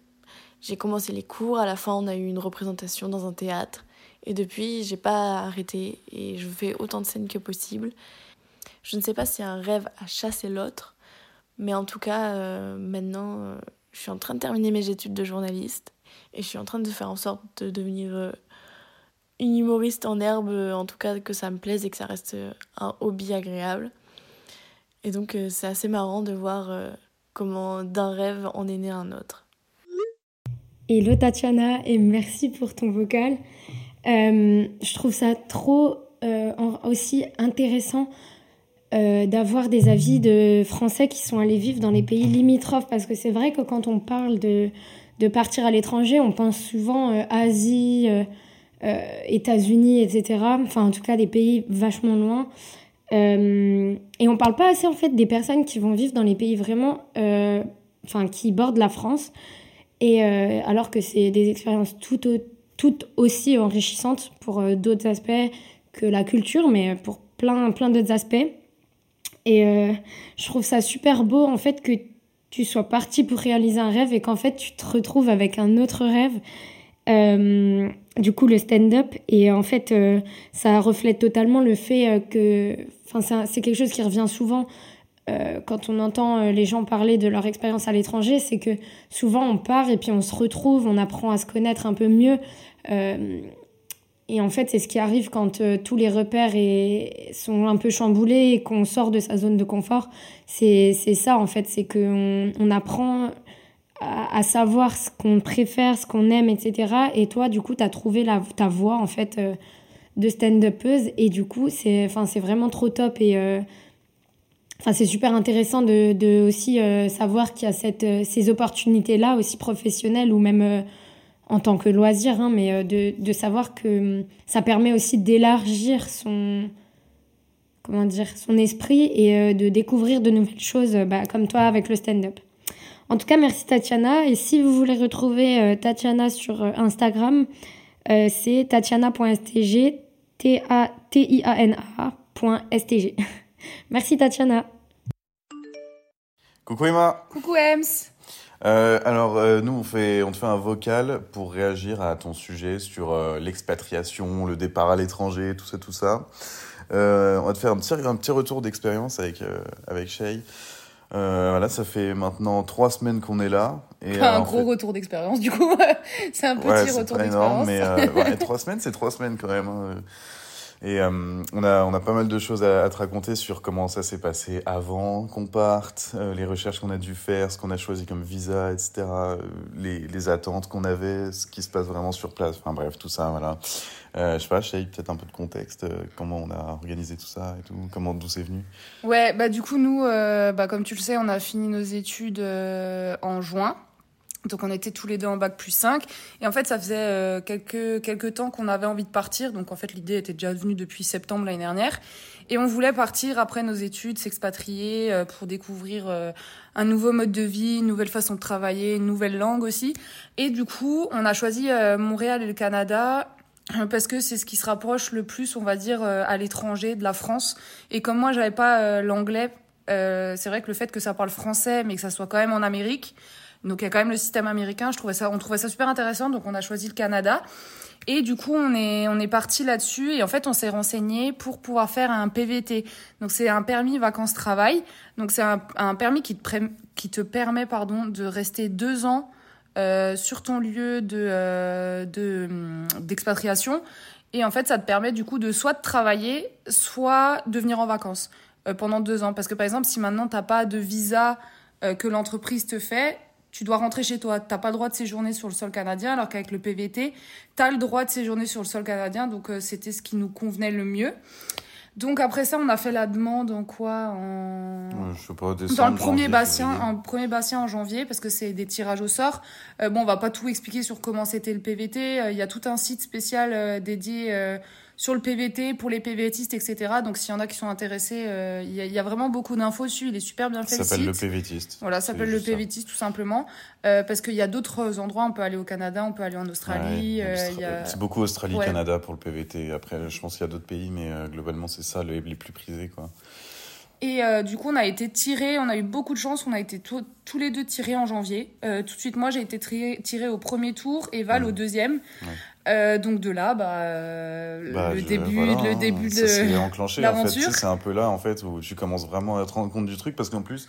J'ai commencé les cours, à la fin on a eu une représentation dans un théâtre. Et depuis, j'ai pas arrêté et je fais autant de scènes que possible. Je ne sais pas si un rêve a chassé l'autre, mais en tout cas, maintenant, je suis en train de terminer mes études de journaliste et je suis en train de faire en sorte de devenir une humoriste en herbe, en tout cas que ça me plaise et que ça reste un hobby agréable. Et donc, c'est assez marrant de voir comment d'un rêve en est né un autre. Hello Tatiana et merci pour ton vocal. Je trouve ça trop aussi intéressant d'avoir des avis de Français qui sont allés vivre dans les pays limitrophes, parce que c'est vrai que quand on parle de partir à l'étranger, on pense souvent Asie, États-Unis, etc. Enfin, en tout cas, des pays vachement loin. Et on parle pas assez, en fait, des personnes qui vont vivre dans les pays vraiment... qui bordent la France. Et alors que c'est des expériences toutes aussi enrichissantes pour d'autres aspects que la culture, mais pour plein d'autres aspects. Et je trouve ça super beau, en fait, que tu sois partie pour réaliser un rêve et qu'en fait, tu te retrouves avec un autre rêve. Du coup, le stand-up. Et en fait, ça reflète totalement le fait que... c'est quelque chose qui revient souvent quand on entend les gens parler de leur expérience à l'étranger. C'est que souvent, on part et puis on se retrouve, on apprend à se connaître un peu mieux. Et en fait, c'est ce qui arrive quand tous les repères sont un peu chamboulés et qu'on sort de sa zone de confort. C'est ça, en fait. C'est qu'on apprend à savoir ce qu'on préfère, ce qu'on aime, etc. Et toi, du coup, t'as trouvé ta voie, en fait, de stand-upeuse. Et du coup, c'est vraiment trop top. Et c'est super intéressant de aussi savoir qu'il y a ces opportunités-là, aussi professionnelles ou même... en tant que loisir, mais de savoir que ça permet aussi d'élargir son esprit et de découvrir de nouvelles choses, comme toi avec le stand-up. En tout cas, merci Tatiana. Et si vous voulez retrouver Tatiana sur Instagram, c'est tatiana.stg, T-A-T-I-A-N-A.stg. Merci Tatiana. Coucou Emma. Coucou Ems. Nous, on te fait un vocal pour réagir à ton sujet sur l'expatriation, le départ à l'étranger, tout ça. On va te faire un petit retour d'expérience avec Shay. Ça fait maintenant 3 semaines qu'on est là. Et, retour d'expérience, du coup. C'est un petit retour d'expérience. C'est énorme, mais 3 semaines, c'est 3 semaines quand même. Et on a pas mal de choses à te raconter sur comment ça s'est passé avant qu'on parte, les recherches qu'on a dû faire, ce qu'on a choisi comme visa, etc., les attentes qu'on avait, ce qui se passe vraiment sur place. Enfin bref, tout ça, voilà. Je sais pas, Shay, peut-être un peu de contexte, comment on a organisé tout ça et tout, d'où c'est venu. Ouais, du coup, nous, comme tu le sais, on a fini nos études en juin. Donc on était tous les deux en bac+5 et en fait ça faisait quelques temps qu'on avait envie de partir, donc en fait l'idée était déjà venue depuis septembre l'année dernière et on voulait partir après nos études, s'expatrier pour découvrir un nouveau mode de vie, une nouvelle façon de travailler, une nouvelle langue aussi, et du coup on a choisi Montréal et le Canada parce que c'est ce qui se rapproche le plus, on va dire, à l'étranger de la France. Et comme moi j'avais pas l'anglais, c'est vrai que le fait que ça parle français mais que ça soit quand même en Amérique, donc il y a quand même le système américain, on trouvait ça super intéressant, donc on a choisi le Canada. Et du coup, on est parti là-dessus et en fait, on s'est renseigné pour pouvoir faire un PVT. Donc c'est un permis vacances-travail. Donc c'est un permis qui te permet de rester 2 ans sur ton lieu d'expatriation. Et en fait, ça te permet du coup de soit de travailler, soit de venir en vacances pendant 2 ans. Parce que par exemple, si maintenant t'as pas de visa que l'entreprise te fait, tu dois rentrer chez toi. T'as pas le droit de séjourner sur le sol canadien, alors qu'avec le PVT, t'as le droit de séjourner sur le sol canadien. Donc, c'était ce qui nous convenait le mieux. Donc, après ça, on a fait la demande en premier bassin en janvier, parce que c'est des tirages au sort. On va pas tout expliquer sur comment c'était le PVT. Il y a tout un site spécial dédié sur le PVT, pour les PVTistes, etc. Donc, s'il y en a qui sont intéressés, il y a vraiment beaucoup d'infos dessus. Il est super bien fait, le site. Ça s'appelle le PVTiste. Voilà, ça s'appelle le PVTiste, tout simplement. Parce qu'il y a d'autres endroits. On peut aller au Canada, on peut aller en Australie. Ouais, c'est beaucoup Australie, ouais. Canada pour le PVT. Après, je pense qu'il y a d'autres pays, mais globalement, c'est ça, les plus prisés, quoi. Et du coup, on a été tirés, on a eu beaucoup de chance, on a été tous les deux tirés en janvier. Tout de suite, moi, j'ai été tirée au premier tour et Val au deuxième. Ouais. Donc de là, le début de l'aventure. Ça s'est enclenché, en fait. Tu sais, c'est un peu là, en fait, où tu commences vraiment à te rendre compte du truc. Parce qu'en plus,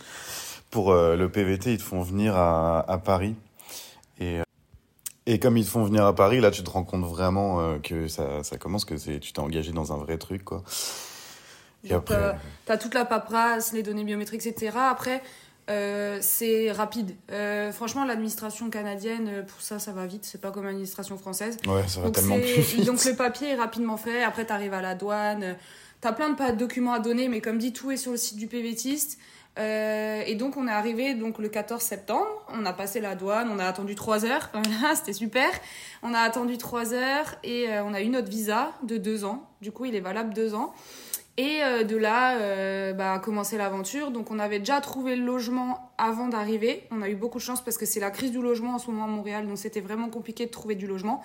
pour le PVT, ils te font venir à Paris. Et comme ils te font venir à Paris, là, tu te rends compte vraiment que ça commence, que tu t'es engagé dans un vrai truc, quoi. Et après... t'as toute la paperasse, les données biométriques, etc. Après, c'est rapide. Franchement, l'administration canadienne, pour ça, ça va vite. C'est pas comme l'administration française. Ouais, ça va tellement plus vite. Donc, le papier est rapidement fait. Après, t'arrives à la douane. T'as plein de documents à donner, mais comme dit, tout est sur le site du PVTiste. Et donc, on est arrivé le 14 septembre. On a passé la douane. On a attendu 3 heures. Voilà, c'était super. On a attendu 3 heures et on a eu notre visa de 2 ans. Du coup, il est valable 2 ans. Et de là, commencer l'aventure. Donc, on avait déjà trouvé le logement avant d'arriver. On a eu beaucoup de chance parce que c'est la crise du logement en ce moment à Montréal. Donc, c'était vraiment compliqué de trouver du logement.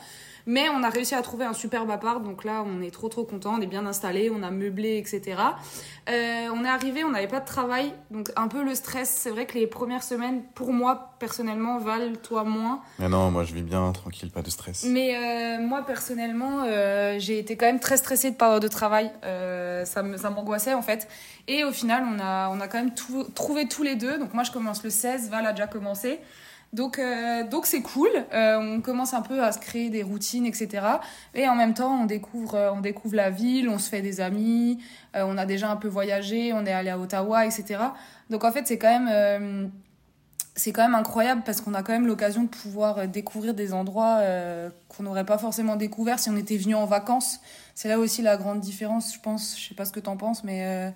Mais on a réussi à trouver un superbe appart. Donc là, on est trop, trop contents. On est bien installés. On a meublé, etc. On est arrivé. On n'avait pas de travail. Donc, un peu le stress. C'est vrai que les premières semaines, pour moi, personnellement, Val, toi, moins. Mais non, moi, je vis bien, tranquille, pas de stress. Mais moi, personnellement, j'ai été quand même très stressée de ne pas avoir de travail. Ça m'angoissait, en fait. Et au final, on a quand même trouvé tous les deux. Donc, moi, je commence le 16. Val a déjà commencé. Donc c'est cool. On commence un peu à se créer des routines, etc. Et en même temps, on découvre la ville. On se fait des amis. On a déjà un peu voyagé. On est allé à Ottawa, etc. Donc, en fait, c'est quand même incroyable parce qu'on a quand même l'occasion de pouvoir découvrir des endroits qu'on n'aurait pas forcément découvert si on était venu en vacances. C'est là aussi la grande différence, je pense. Je sais pas ce que t'en penses, mais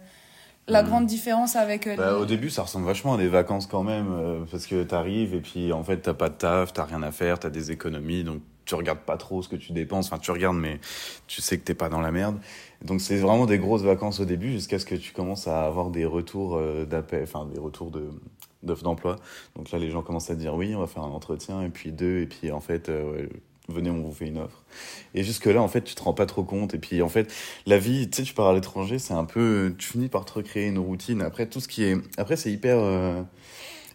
la grande différence avec... au début, ça ressemble vachement à des vacances quand même parce que t'arrives et puis en fait, t'as pas de taf, t'as rien à faire, t'as des économies, donc tu regardes pas trop ce que tu dépenses. Enfin, tu regardes, mais tu sais que t'es pas dans la merde. Donc, c'est vraiment des grosses vacances au début jusqu'à ce que tu commences à avoir des retours d'appel, enfin, des retours d'offres d'emploi. Donc là, les gens commencent à dire oui, on va faire un entretien, et puis 2, et puis en fait, venez, on vous fait une offre. Et jusque-là, en fait, tu te rends pas trop compte. Et puis en fait, la vie, tu sais, tu pars à l'étranger, c'est un peu... Tu finis par te recréer une routine. Après, tout ce qui est... Après, c'est hyper...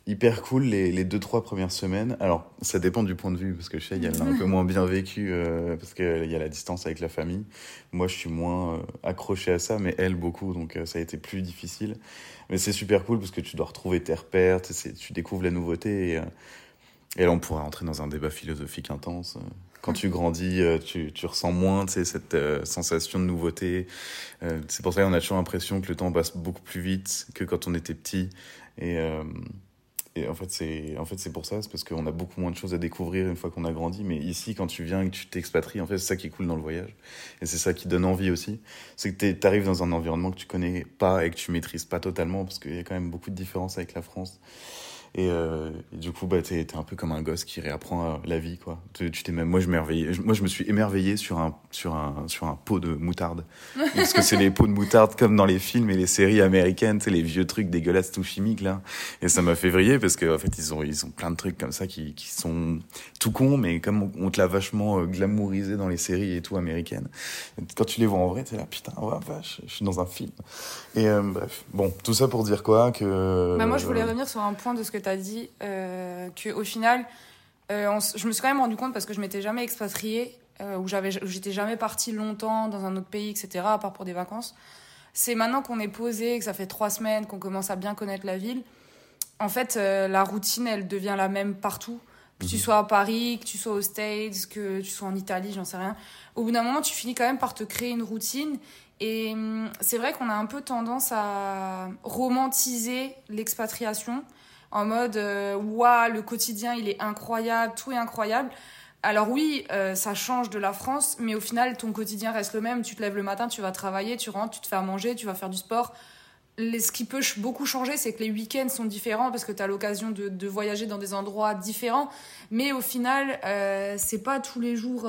hyper cool les 2-3 premières semaines. Alors, ça dépend du point de vue, parce que je sais, elle l'a un peu moins bien vécu, parce qu'il y a la distance avec la famille. Moi, je suis moins accroché à ça, mais elle, beaucoup, donc ça a été plus difficile. Mais c'est super cool, parce que tu dois retrouver tes repères, tu découvres la nouveauté, et là, on pourrait entrer dans un débat philosophique intense. Quand tu grandis, tu ressens moins cette sensation de nouveauté. C'est pour ça qu'on a toujours l'impression que le temps passe beaucoup plus vite que quand on était petit, et en fait, c'est pour ça, c'est parce qu'on a beaucoup moins de choses à découvrir une fois qu'on a grandi. Mais ici, quand tu viens et que tu t'expatries, en fait, c'est ça qui est cool dans le voyage. Et c'est ça qui donne envie aussi. C'est que tu arrives dans un environnement que tu connais pas et que tu maîtrises pas totalement, parce qu'il y a quand même beaucoup de différences avec la France. Et du coup, t'es un peu comme un gosse qui réapprend la vie, quoi. Je me suis émerveillé sur un pot de moutarde. Parce que c'est les pots de moutarde comme dans les films et les séries américaines, les vieux trucs dégueulasses tout chimiques, là. Et ça m'a fait vriller parce qu'en fait, ils ont plein de trucs comme ça qui sont tout cons, mais comme on te l'a vachement glamourisé dans les séries et tout américaines. Quand tu les vois en vrai, t'es là, putain, ouais, vache, je suis dans un film. Et bref, bon, tout ça pour dire quoi que... Moi, je voulais revenir sur un point de ce que t'as dit, qu'au final, je me suis quand même rendu compte, parce que je m'étais jamais expatriée, où j'étais jamais partie longtemps dans un autre pays, etc., à part pour des vacances. C'est maintenant qu'on est posé, que ça fait 3 semaines, qu'on commence à bien connaître la ville. En fait, la routine, elle devient la même partout. Que tu sois à Paris, que tu sois aux States, que tu sois en Italie, j'en sais rien. Au bout d'un moment, tu finis quand même par te créer une routine. Et c'est vrai qu'on a un peu tendance à romantiser l'expatriation. En mode, waouh, le quotidien, il est incroyable, tout est incroyable. Alors oui, ça change de la France, mais au final, ton quotidien reste le même. Tu te lèves le matin, tu vas travailler, tu rentres, tu te fais à manger, tu vas faire du sport. Ce qui peut beaucoup changer, c'est que les week-ends sont différents parce que tu as l'occasion de voyager dans des endroits différents. Mais au final, c'est pas tous les jours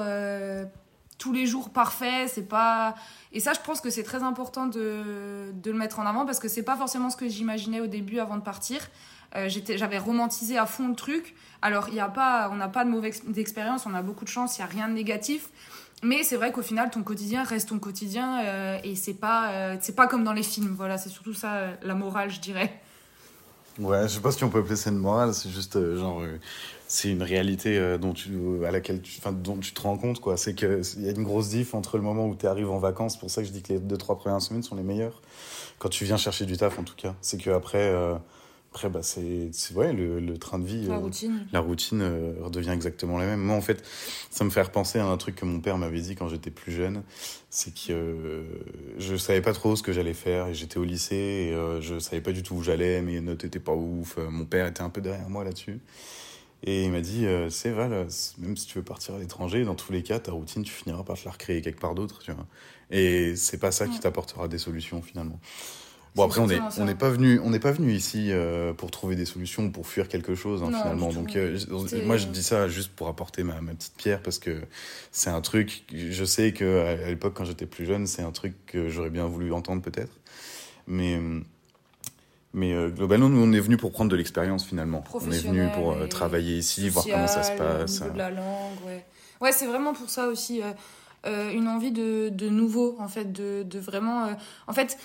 tous les jours parfait, c'est pas... Et ça, je pense que c'est très important de le mettre en avant, parce que c'est pas forcément ce que j'imaginais au début avant de partir. J'avais romantisé à fond le truc. Alors, on n'a pas de mauvaise expérience, on a beaucoup de chance, il n'y a rien de négatif. Mais c'est vrai qu'au final, ton quotidien reste ton quotidien, et c'est pas comme dans les films. Voilà, c'est surtout ça, la morale, je dirais. Ouais, je sais pas si on peut appeler ça une morale, c'est juste c'est une réalité dont tu te rends compte, quoi. C'est que il y a une grosse diff entre le moment où tu arrives en vacances, c'est pour ça que je dis que les 2-3 premières semaines sont les meilleures. Quand tu viens chercher du taf, en tout cas, c'est que après bah c'est ouais, le train de vie, la routine redevient exactement la même. Moi, en fait, ça me fait repenser à un truc que mon père m'avait dit quand j'étais plus jeune, c'est que je savais pas trop ce que j'allais faire, et j'étais au lycée et je savais pas du tout où j'allais, mes notes étaient pas ouf, mon père était un peu derrière moi là-dessus, et il m'a dit c'est vrai, là, même si tu veux partir à l'étranger, dans tous les cas ta routine tu finiras par te la recréer quelque part d'autre, tu vois, et c'est pas ça qui t'apportera des solutions finalement. Bon, après, on n'est pas venu ici pour trouver des solutions, pour fuir quelque chose, hein, non, finalement. Donc, moi, je dis ça juste pour apporter ma petite pierre, parce que c'est un truc... Je sais qu'à l'époque, quand j'étais plus jeune, c'est un truc que j'aurais bien voulu entendre, peut-être. Mais globalement, nous, on est venus pour prendre de l'expérience, finalement. On est venus pour travailler ici, social, voir comment ça se passe. Au niveau de la langue, ouais. Ouais, c'est vraiment pour ça aussi. Une envie de nouveau, en fait, de vraiment... en fait...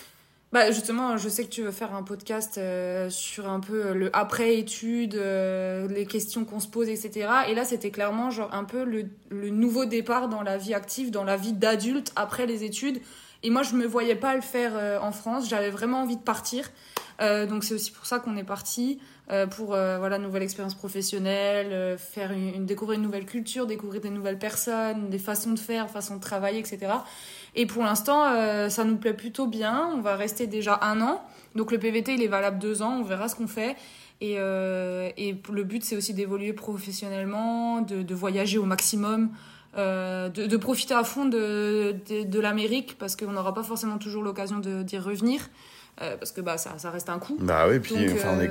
Bah justement, je sais que tu veux faire un podcast sur un peu le après-études, les questions qu'on se pose, etc. Et là, c'était clairement genre un peu le nouveau départ dans la vie active, dans la vie d'adulte après les études. Et moi, je me voyais pas le faire en France. J'avais vraiment envie de partir. Donc, c'est aussi pour ça qu'on est parti, pour nouvelle expérience professionnelle, découvrir une nouvelle culture, découvrir des nouvelles personnes, des façons de faire, façons de travailler, etc. Et pour l'instant, ça nous plaît plutôt bien. On va rester déjà 1 an. Donc le PVT, il est valable 2 ans. On verra ce qu'on fait. Et le but, c'est aussi d'évoluer professionnellement, de voyager au maximum, de profiter à fond de l'Amérique, parce qu'on n'aura pas forcément toujours l'occasion d'y revenir. Parce que ça reste un coup. Bah oui, puis donc, on est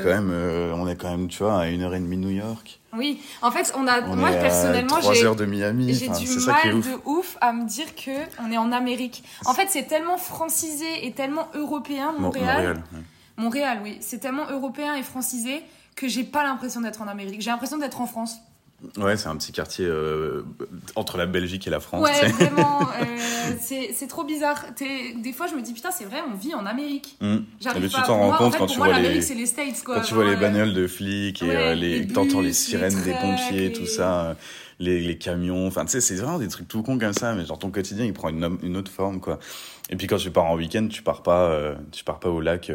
quand même, tu vois, à 1h30 de New York. Oui, en fait, moi personnellement, 3 heures de Miami. J'ai du mal de ouf à me dire que on est en Amérique. En fait, c'est tellement francisé et tellement européen, Montréal. Montréal, oui, c'est tellement européen et francisé que j'ai pas l'impression d'être en Amérique. J'ai l'impression d'être en France. Ouais, c'est un petit quartier entre la Belgique et la France. Ouais, vraiment, c'est trop bizarre. Des fois, je me dis, putain, c'est vrai, on vit en Amérique. Mmh. J'arrive pas à voir. En fait, pour moi, l'Amérique, c'est les States, quoi. Quand tu vois les bagnoles de flics, et t'entends les sirènes des pompiers, tout ça, les camions. Enfin, tu sais, c'est vraiment des trucs tout cons comme ça, mais genre ton quotidien, il prend une autre forme, quoi. Et puis quand tu pars en week-end, tu pars pas au lac...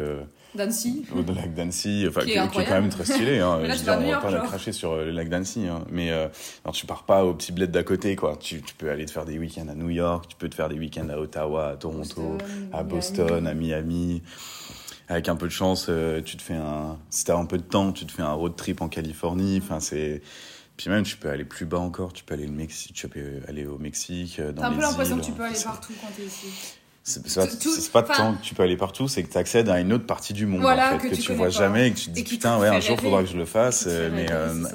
D'Annecy. Au lac d'Annecy, qui est quand même très stylé. Hein. Là, on ne va pas la cracher sur le lac d'Annecy. Hein. Mais alors, tu pars pas au petit bled d'à côté, quoi. Tu peux aller te faire des week-ends à New York, tu peux te faire des week-ends à Ottawa, à Toronto, à Boston, à Miami. Avec un peu de chance, si t'as un peu de temps, tu te fais un road trip en Californie. Enfin, Puis même, tu peux aller plus bas encore, tu peux aller au Mexique, dans les îles. T'as un peu l'impression que tu peux aller partout quand t'es ici. C'est pas tant que tu peux aller partout, c'est que tu accèdes à une autre partie du monde, voilà, en fait, que tu vois jamais, et que tu te dis putain, un jour il faudra que je le fasse,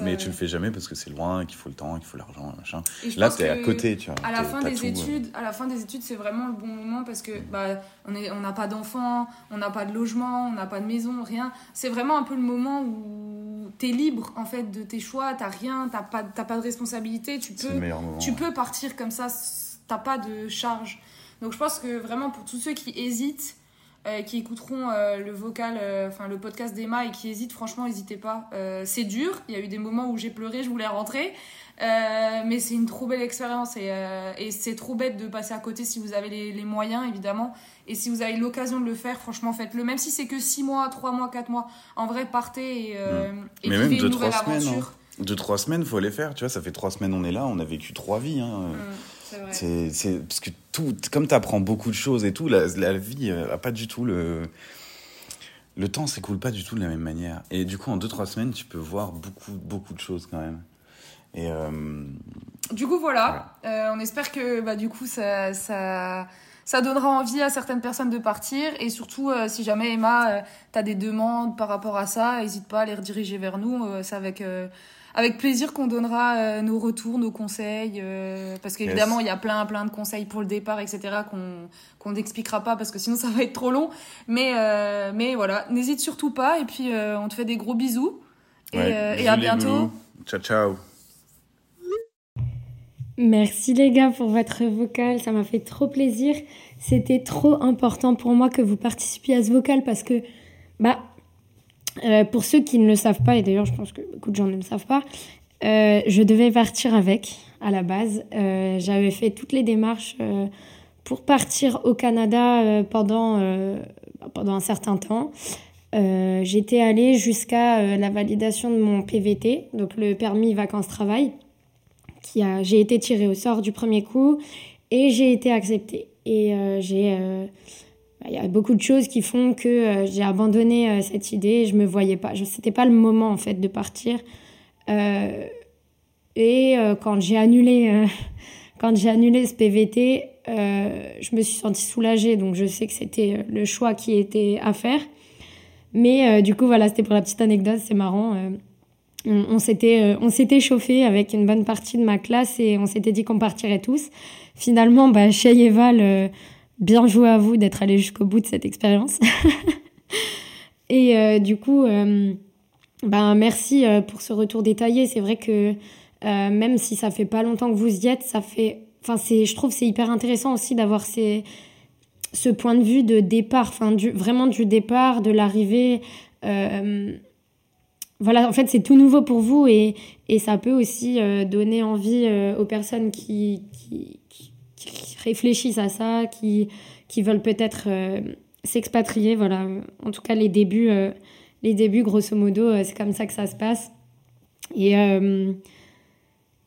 mais tu le fais jamais parce que c'est loin, qu'il faut le temps, qu'il faut l'argent, machin. Là, t'es à côté, tu vois. À la fin des études, c'est vraiment le bon moment parce que on n'a pas d'enfants, on n'a pas de logement, on n'a pas de maison, rien. C'est vraiment un peu le moment où t'es libre en fait de tes choix, t'as rien, t'as pas de responsabilité, tu peux partir comme ça, t'as pas de charge. Donc je pense que vraiment pour tous ceux qui hésitent, qui écouteront le podcast d'Emma et qui hésitent, franchement, n'hésitez pas. C'est dur, il y a eu des moments où j'ai pleuré, je voulais rentrer, mais c'est une trop belle expérience et c'est trop bête de passer à côté si vous avez les moyens, évidemment. Et si vous avez l'occasion de le faire, franchement, faites-le. Même si c'est que 6 mois, 3 mois, 4 mois, en vrai, partez et vivez une nouvelle aventure. 2-3 semaines, faut les faire, tu vois, ça fait 3 semaines on est là, on a vécu 3 vies. Hein. C'est parce que tout, comme t'apprends beaucoup de choses et tout, la vie a pas du tout le temps s'écoule pas du tout de la même manière. Et du coup, en 2-3 semaines, tu peux voir beaucoup de choses quand même. Et du coup, voilà. On espère que du coup ça donnera envie à certaines personnes de partir. Et surtout, si jamais, Emma, t'as des demandes par rapport à ça, n'hésite pas à les rediriger vers nous. C'est avec avec plaisir qu'on donnera nos retours, nos conseils, parce qu'évidemment, il y a plein de conseils pour le départ, etc., qu'on n'expliquera pas, parce que sinon, ça va être trop long. Mais voilà, n'hésite surtout pas. Et puis, on te fait des gros bisous. Et à bientôt. Ciao, ciao. Merci les gars pour votre vocal, ça m'a fait trop plaisir. C'était trop important pour moi que vous participiez à ce vocal parce que, pour ceux qui ne le savent pas, et d'ailleurs je pense que beaucoup de gens ne le savent pas, je devais partir avec, à la base. J'avais fait toutes les démarches pour partir au Canada pendant un certain temps. J'étais allée jusqu'à la validation de mon PVT, donc le permis vacances-travail. J'ai été tirée au sort du premier coup et j'ai été acceptée. Et il y a beaucoup de choses qui font que j'ai abandonné cette idée. Je me voyais pas. C'était pas le moment en fait de partir. Quand j'ai annulé, ce PVT, je me suis sentie soulagée. Donc je sais que c'était le choix qui était à faire. Mais du coup voilà, c'était pour la petite anecdote. C'est marrant. On s'était chauffé avec une bonne partie de ma classe et on s'était dit qu'on partirait tous. Finalement, Shay et Val, bien joué à vous d'être allés jusqu'au bout de cette expérience. Et du coup, merci pour ce retour détaillé. C'est vrai que même si ça fait pas longtemps que vous y êtes, je trouve que c'est hyper intéressant aussi d'avoir ce point de vue de départ, vraiment du départ, de l'arrivée. Voilà, en fait, c'est tout nouveau pour vous et ça peut aussi donner envie aux personnes qui réfléchissent à ça, qui veulent peut-être s'expatrier. Voilà, en tout cas, les débuts, grosso modo, c'est comme ça que ça se passe. Et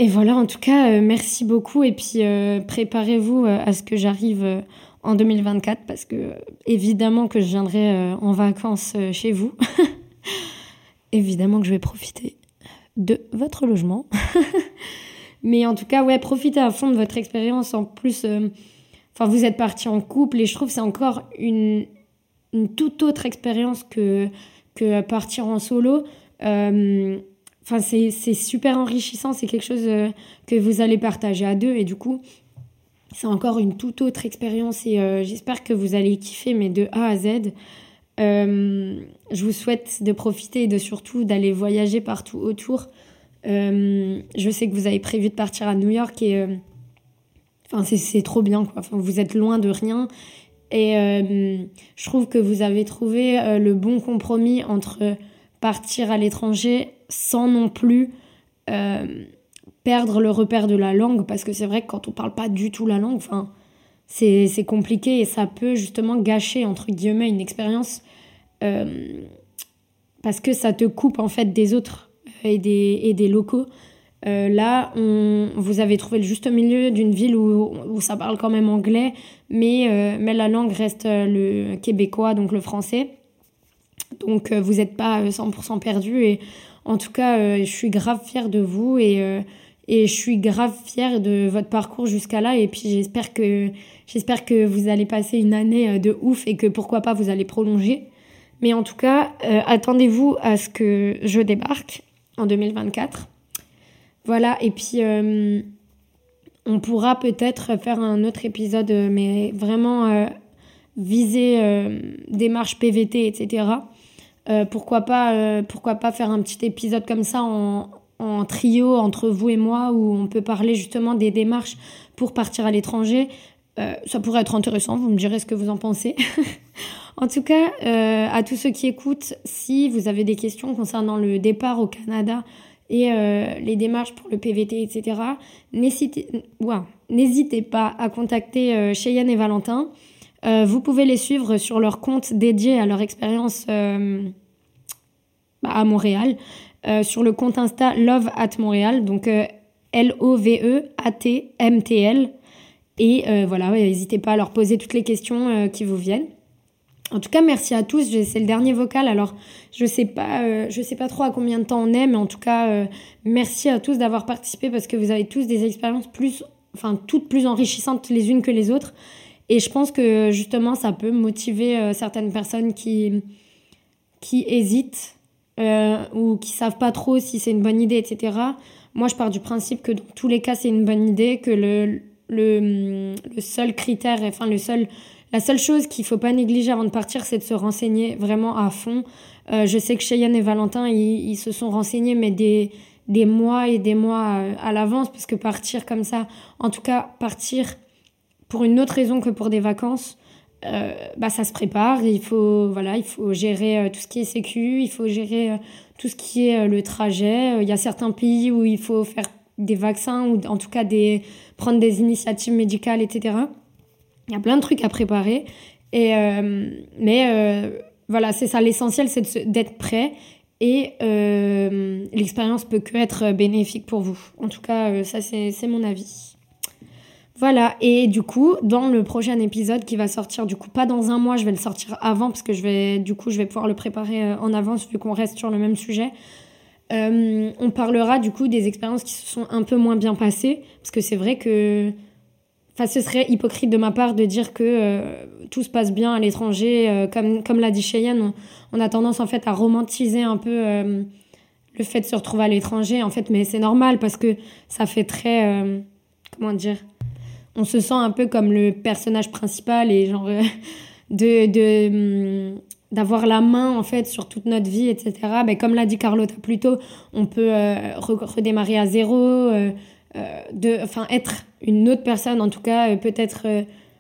voilà, en tout cas, merci beaucoup. Et puis, préparez-vous à ce que j'arrive en 2024 parce que, évidemment, que je viendrai en vacances chez vous. Évidemment que je vais profiter de votre logement. Mais en tout cas, ouais, profitez à fond de votre expérience. En plus, vous êtes partis en couple et je trouve que c'est encore une toute autre expérience que partir en solo. C'est super enrichissant. C'est quelque chose que vous allez partager à deux. Et du coup, c'est encore une toute autre expérience. Et j'espère que vous allez kiffer, mais de A à Z. Je vous souhaite de profiter et de surtout d'aller voyager partout autour. Je sais que vous avez prévu de partir à New York et c'est trop bien quoi. Vous êtes loin de rien et je trouve que vous avez trouvé le bon compromis entre partir à l'étranger sans non plus perdre le repère de la langue, parce que c'est vrai que quand on parle pas du tout la langue, c'est compliqué et ça peut justement gâcher entre guillemets une expérience parce que ça te coupe en fait des autres et des locaux. Là, vous avez trouvé le juste milieu d'une ville où ça parle quand même anglais, mais la langue reste le québécois, donc le français. Donc vous n'êtes pas 100% perdu et en tout cas, je suis grave fière de vous et je suis grave fière de votre parcours jusqu'à là. Et puis j'espère que vous allez passer une année de ouf et que pourquoi pas vous allez prolonger. Mais en tout cas, attendez-vous à ce que je débarque en 2024. Voilà, et puis on pourra peut-être faire un autre épisode, mais vraiment viser démarche PVT, etc. Pourquoi pas faire un petit épisode comme ça en trio entre vous et moi où on peut parler justement des démarches pour partir à l'étranger. Ça pourrait être intéressant, vous me direz ce que vous en pensez. En tout cas, à tous ceux qui écoutent, si vous avez des questions concernant le départ au Canada et les démarches pour le PVT, etc., n'hésitez pas à contacter Cheyenne et Valentin. Vous pouvez les suivre sur leur compte dédié à leur expérience à Montréal. Sur le compte Insta love@montréal, donc LOVEATMTL. Et voilà, n'hésitez pas à leur poser toutes les questions qui vous viennent. En tout cas, merci à tous. C'est le dernier vocal, alors je sais pas trop à combien de temps on est, mais en tout cas, merci à tous d'avoir participé parce que vous avez tous des expériences toutes plus enrichissantes les unes que les autres. Et je pense que justement, ça peut motiver certaines personnes qui hésitent ou qui savent pas trop si c'est une bonne idée, etc. Moi, je pars du principe que dans tous les cas, c'est une bonne idée, que le seul critère, enfin la seule chose qu'il faut pas négliger avant de partir, c'est de se renseigner vraiment à fond. Je sais que Cheyenne et Valentin, ils se sont renseignés, mais des mois et des mois à l'avance, parce que partir comme ça, en tout cas partir pour une autre raison que pour des vacances, ça se prépare. Il faut gérer tout ce qui est sécu, il faut gérer tout ce qui est le trajet. Il y a certains pays où il faut faire des vaccins ou en tout cas prendre des initiatives médicales, etc. Il y a plein de trucs à préparer. Mais c'est ça. L'essentiel, c'est d'être prêt. Et l'expérience peut que être bénéfique pour vous. En tout cas, ça, c'est mon avis. Voilà. Et du coup, dans le prochain épisode qui va sortir, du coup, pas dans un mois, je vais le sortir avant parce que je vais pouvoir le préparer en avance vu qu'on reste sur le même sujet. On parlera du coup des expériences qui se sont un peu moins bien passées parce que c'est vrai que... Enfin, ce serait hypocrite de ma part de dire que tout se passe bien à l'étranger. Comme l'a dit Cheyenne, on a tendance en fait à romantiser un peu le fait de se retrouver à l'étranger. En fait, mais c'est normal parce que ça fait très... comment dire ? On se sent un peu comme le personnage principal et genre d'avoir la main en fait sur toute notre vie, etc. Mais comme l'a dit Carlotta plus tôt, on peut redémarrer à zéro... être une autre personne, en tout cas, peut-être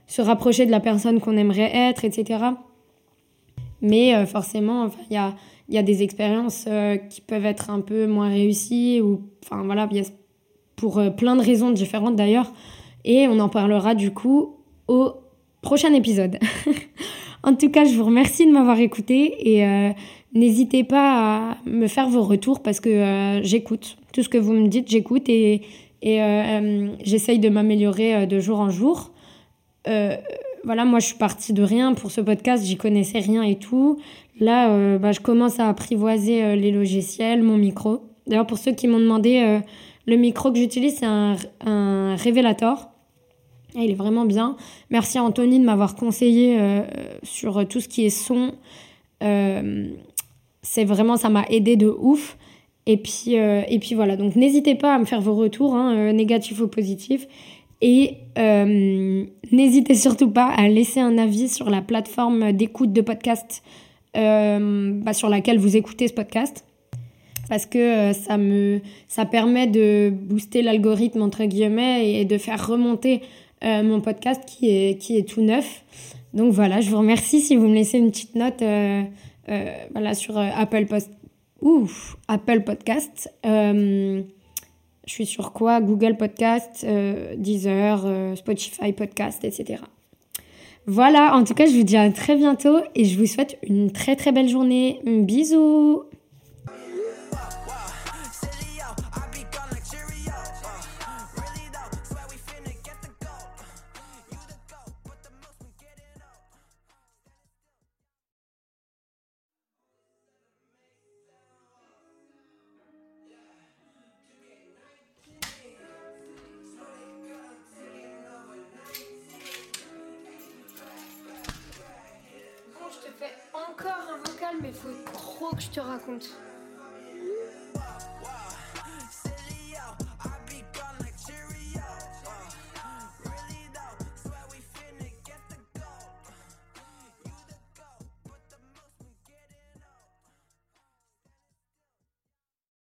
se rapprocher de la personne qu'on aimerait être, etc. Mais forcément, il y a des expériences qui peuvent être un peu moins réussies, ou, enfin voilà, pour plein de raisons différentes d'ailleurs. Et on en parlera du coup au prochain épisode. En tout cas, je vous remercie de m'avoir écouté et n'hésitez pas à me faire vos retours parce que j'écoute. Tout ce que vous me dites, j'écoute et j'essaye de m'améliorer de jour en jour. Moi, je suis partie de rien pour ce podcast. J'y connaissais rien et tout. Là, je commence à apprivoiser les logiciels, mon micro. D'ailleurs, pour ceux qui m'ont demandé, le micro que j'utilise, c'est un Revelator. Et il est vraiment bien. Merci à Anthony de m'avoir conseillé sur tout ce qui est son. C'est vraiment, ça m'a aidé de ouf. Et puis voilà. Donc, n'hésitez pas à me faire vos retours, négatifs ou positifs. Et n'hésitez surtout pas à laisser un avis sur la plateforme d'écoute de podcast sur laquelle vous écoutez ce podcast. Parce que ça permet de booster l'algorithme, entre guillemets, et de faire remonter mon podcast qui est tout neuf. Donc voilà, je vous remercie si vous me laissez une petite note sur Apple Podcast. Apple Podcast. Je suis sur quoi ? Google Podcast, Deezer, Spotify Podcast, etc. Voilà, en tout cas, je vous dis à très bientôt et je vous souhaite une très très belle journée. Bisous ! Encore un vocal, mais faut trop que je te raconte.